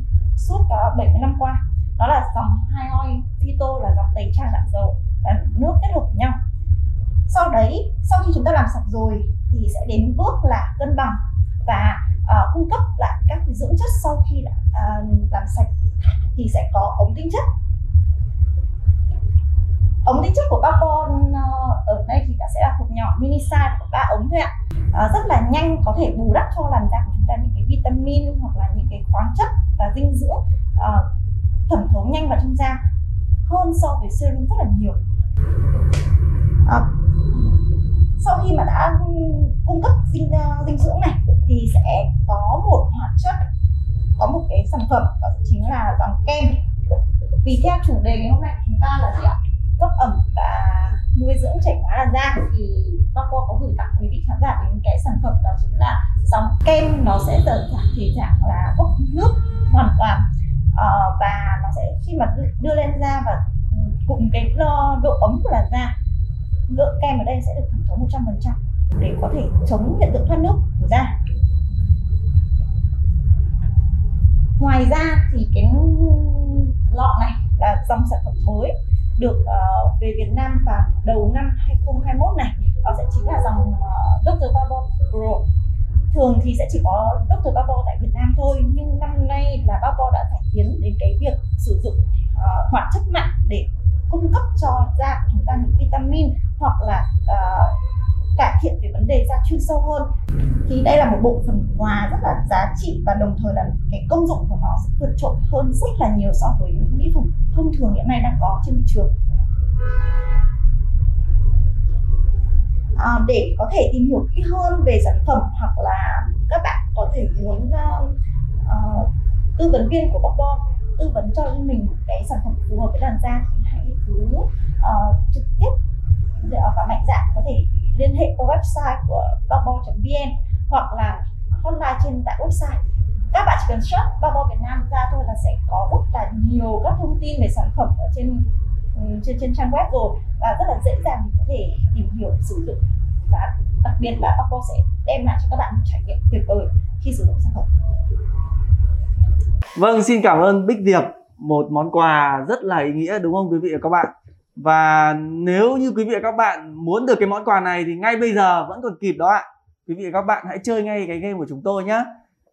suốt uh, bảy mươi năm qua. Đó là dòng hai oil phyto, là dòng tẩy trang dạng dầu và nước kết hợp với nhau. Sau đấy, sau khi chúng ta làm sạch rồi thì sẽ đến bước là cân bằng và uh, cung cấp lại các dưỡng chất sau khi đã, uh, làm sạch. Thì sẽ có ống tinh chất. Ống tinh chất của Babo uh, ở đây thì đã sẽ là hộp nhỏ mini size của ba ống thôi ạ. Uh, rất là nhanh, có thể bù đắp cho làn da của chúng ta những cái vitamin hoặc là những cái khoáng chất và dinh dưỡng uh, thẩm thấu nhanh vào trong da hơn so với serum rất là nhiều. À, sau khi mà đã cung cấp dinh, dinh dưỡng này thì sẽ có một hoạt chất, có một cái sản phẩm đó chính là dòng kem. Vì theo chủ đề ngày hôm nay chúng ta là gì ạ? Cấp ẩm và nuôi dưỡng trẻ hóa làn da, thì Babo có gửi tặng quý vị khán giả đến cái sản phẩm đó chính là dòng kem. Nó sẽ trở thể trạng là bốc nước hoàn toàn. Ờ, và nó sẽ khi mà đưa lên da và cùng cái độ ấm của làn da, lượng kem ở đây sẽ được thẩm thấu một trăm phần trăm để có thể chống hiện tượng thoát nước của da. Ngoài ra thì cái lọ này là dòng sản phẩm mới được uh, về Việt Nam vào đầu năm hai không hai mốt này. Đó sẽ chính là dòng uh, doctor Babo Pro. Thường thì sẽ chỉ có doctor Babo tại Việt Nam thôi, nhưng năm nay là Babo đã cải tiến đến cái việc sử dụng uh, hoạt chất mạnh để cung cấp cho da của chúng ta những vitamin hoặc là uh, cải thiện về vấn đề da chuyên sâu hơn. Thì đây là một bộ phần quà rất là giá trị, và đồng thời là cái công dụng của nó sẽ vượt trội hơn rất là nhiều so với những mỹ phẩm thông thường hiện nay đang có trên thị trường. À, để có thể tìm hiểu kỹ hơn về sản phẩm hoặc là các bạn có thể muốn uh, uh, tư vấn viên của Babo tư vấn cho mình cái sản phẩm phù hợp với làn da, thì hãy cứ uh, trực tiếp và mạnh dạn có thể liên hệ qua website của babo chấm vn hoặc là hotline trên tại website. Các bạn chỉ cần search Babo Việt Nam ra thôi là sẽ có rất là nhiều các thông tin về sản phẩm ở trên trên trên trang web rồi, và rất là dễ dàng có thể tìm hiểu sử dụng, và đặc biệt là Babo sẽ đem lại cho các bạn một trải nghiệm tuyệt vời khi sử dụng sản phẩm. Vâng, xin cảm ơn Bích Diệp, một món quà rất là ý nghĩa đúng không quý vị và các bạn. Và nếu như quý vị và các bạn muốn được cái món quà này thì ngay bây giờ vẫn còn kịp đó ạ. Quý vị và các bạn hãy chơi ngay cái game của chúng tôi nhé.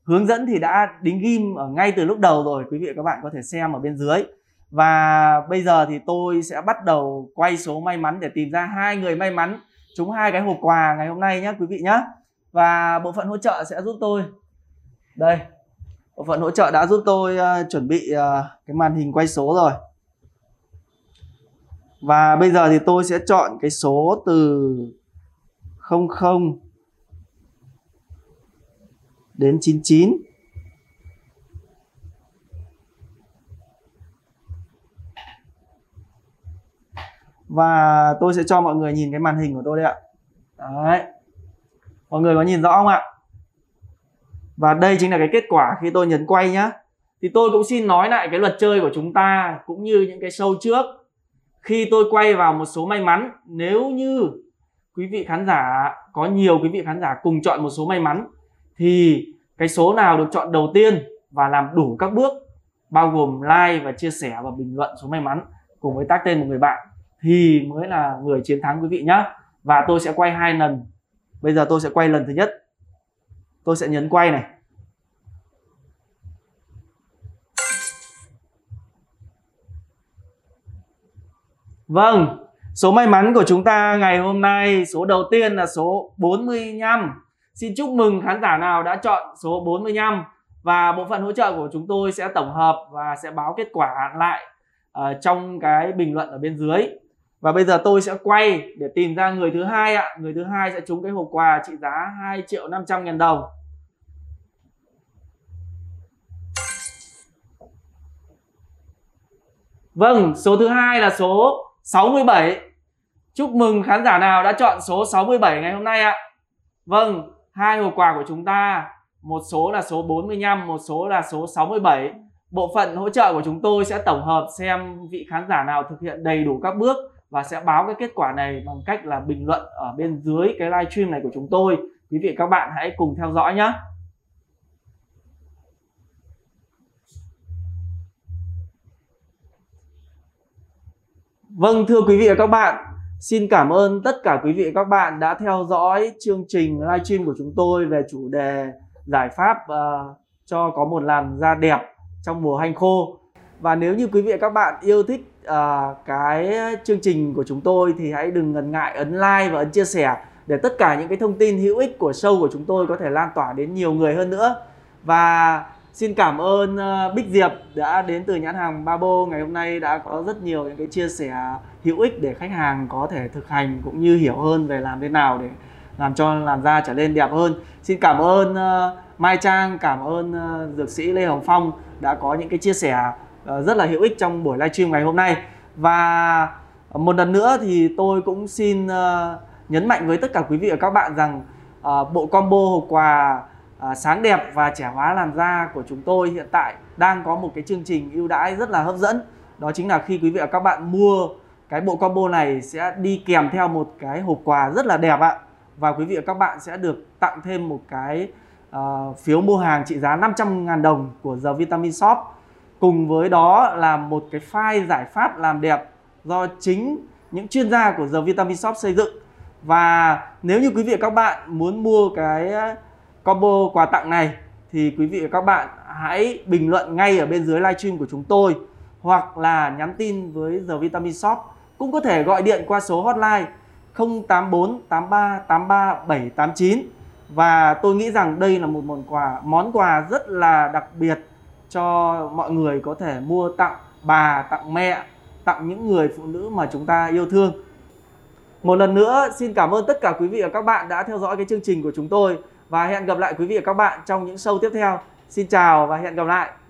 Hướng dẫn thì đã đính ghim ở ngay từ lúc đầu rồi, quý vị và các bạn có thể xem ở bên dưới. Và bây giờ thì tôi sẽ bắt đầu quay số may mắn để tìm ra hai người may mắn trúng hai cái hộp quà ngày hôm nay nhé quý vị nhé. Và bộ phận hỗ trợ sẽ giúp tôi. Đây, bộ phận hỗ trợ đã giúp tôi uh, chuẩn bị uh, cái màn hình quay số rồi. Và bây giờ thì tôi sẽ chọn cái số từ không không đến chín chín. Và tôi sẽ cho mọi người nhìn cái màn hình của tôi đây ạ. Đấy. Mọi người có nhìn rõ không ạ? Và đây chính là cái kết quả khi tôi nhấn quay nhá. Thì tôi cũng xin nói lại cái luật chơi của chúng ta cũng như những cái show trước. Khi tôi quay vào một số may mắn, nếu như quý vị khán giả, có nhiều quý vị khán giả cùng chọn một số may mắn, thì cái số nào được chọn đầu tiên và làm đủ các bước, bao gồm like và chia sẻ và bình luận số may mắn cùng với tag tên một người bạn, thì mới là người chiến thắng quý vị nhá. Và tôi sẽ quay hai lần. Bây giờ tôi sẽ quay lần thứ nhất. Tôi sẽ nhấn quay này. Vâng, số may mắn của chúng ta ngày hôm nay, số đầu tiên là số bốn mươi lăm. Xin chúc mừng khán giả nào đã chọn số bốn mươi lăm. Và bộ phận hỗ trợ của chúng tôi sẽ tổng hợp và sẽ báo kết quả lại uh, trong cái bình luận ở bên dưới. Và bây giờ tôi sẽ quay để tìm ra người thứ hai ạ. Người thứ hai sẽ trúng cái hộp quà trị giá hai triệu năm trăm nghìn đồng. Vâng, số thứ hai là số sáu mươi bảy. Chúc mừng khán giả nào đã chọn số sáu mươi bảy ngày hôm nay ạ. Vâng, hai hộp quà của chúng ta, một số là số bốn mươi lăm, một số là số sáu mươi bảy. Bộ phận hỗ trợ của chúng tôi sẽ tổng hợp xem vị khán giả nào thực hiện đầy đủ các bước và sẽ báo cái kết quả này bằng cách là bình luận ở bên dưới cái live stream này của chúng tôi. Quý vị các bạn hãy cùng theo dõi nhé. Vâng, thưa quý vị và các bạn, xin cảm ơn tất cả quý vị và các bạn đã theo dõi chương trình live stream của chúng tôi về chủ đề giải pháp uh, cho có một làn da đẹp trong mùa hanh khô. Và nếu như quý vị và các bạn yêu thích uh, cái chương trình của chúng tôi thì hãy đừng ngần ngại ấn like và ấn chia sẻ để tất cả những cái thông tin hữu ích của show của chúng tôi có thể lan tỏa đến nhiều người hơn nữa. Và xin cảm ơn uh, Bích Diệp đã đến từ nhãn hàng Babo ngày hôm nay, đã có rất nhiều những cái chia sẻ hữu ích để khách hàng có thể thực hành cũng như hiểu hơn về làm thế nào để làm cho làn da trở nên đẹp hơn. Xin cảm ơn uh, Mai Trang, cảm ơn uh, dược sĩ Lê Hồng Phong đã có những cái chia sẻ uh, rất là hữu ích trong buổi livestream ngày hôm nay. Và một lần nữa thì tôi cũng xin uh, nhấn mạnh với tất cả quý vị và các bạn rằng uh, bộ combo hộp quà À, sáng đẹp và trẻ hóa làn da của chúng tôi hiện tại đang có một cái chương trình ưu đãi rất là hấp dẫn. Đó chính là khi quý vị và các bạn mua cái bộ combo này sẽ đi kèm theo một cái hộp quà rất là đẹp ạ. Và quý vị và các bạn sẽ được tặng thêm một cái uh, phiếu mua hàng trị giá năm trăm nghìn đồng của The Vitamin Shoppe. Cùng với đó là một cái file giải pháp làm đẹp do chính những chuyên gia của The Vitamin Shoppe xây dựng. Và nếu như quý vị và các bạn muốn mua cái combo quà tặng này thì quý vị và các bạn hãy bình luận ngay ở bên dưới livestream của chúng tôi, hoặc là nhắn tin với The Vitamin Shoppe, cũng có thể gọi điện qua số hotline không tám bốn tám ba tám ba bảy tám chín. Và tôi nghĩ rằng đây là một món quà món quà rất là đặc biệt cho mọi người, có thể mua tặng bà, tặng mẹ, tặng những người phụ nữ mà chúng ta yêu thương. Một lần nữa xin cảm ơn tất cả quý vị và các bạn đã theo dõi cái chương trình của chúng tôi. Và hẹn gặp lại quý vị và các bạn trong những show tiếp theo. Xin chào và hẹn gặp lại.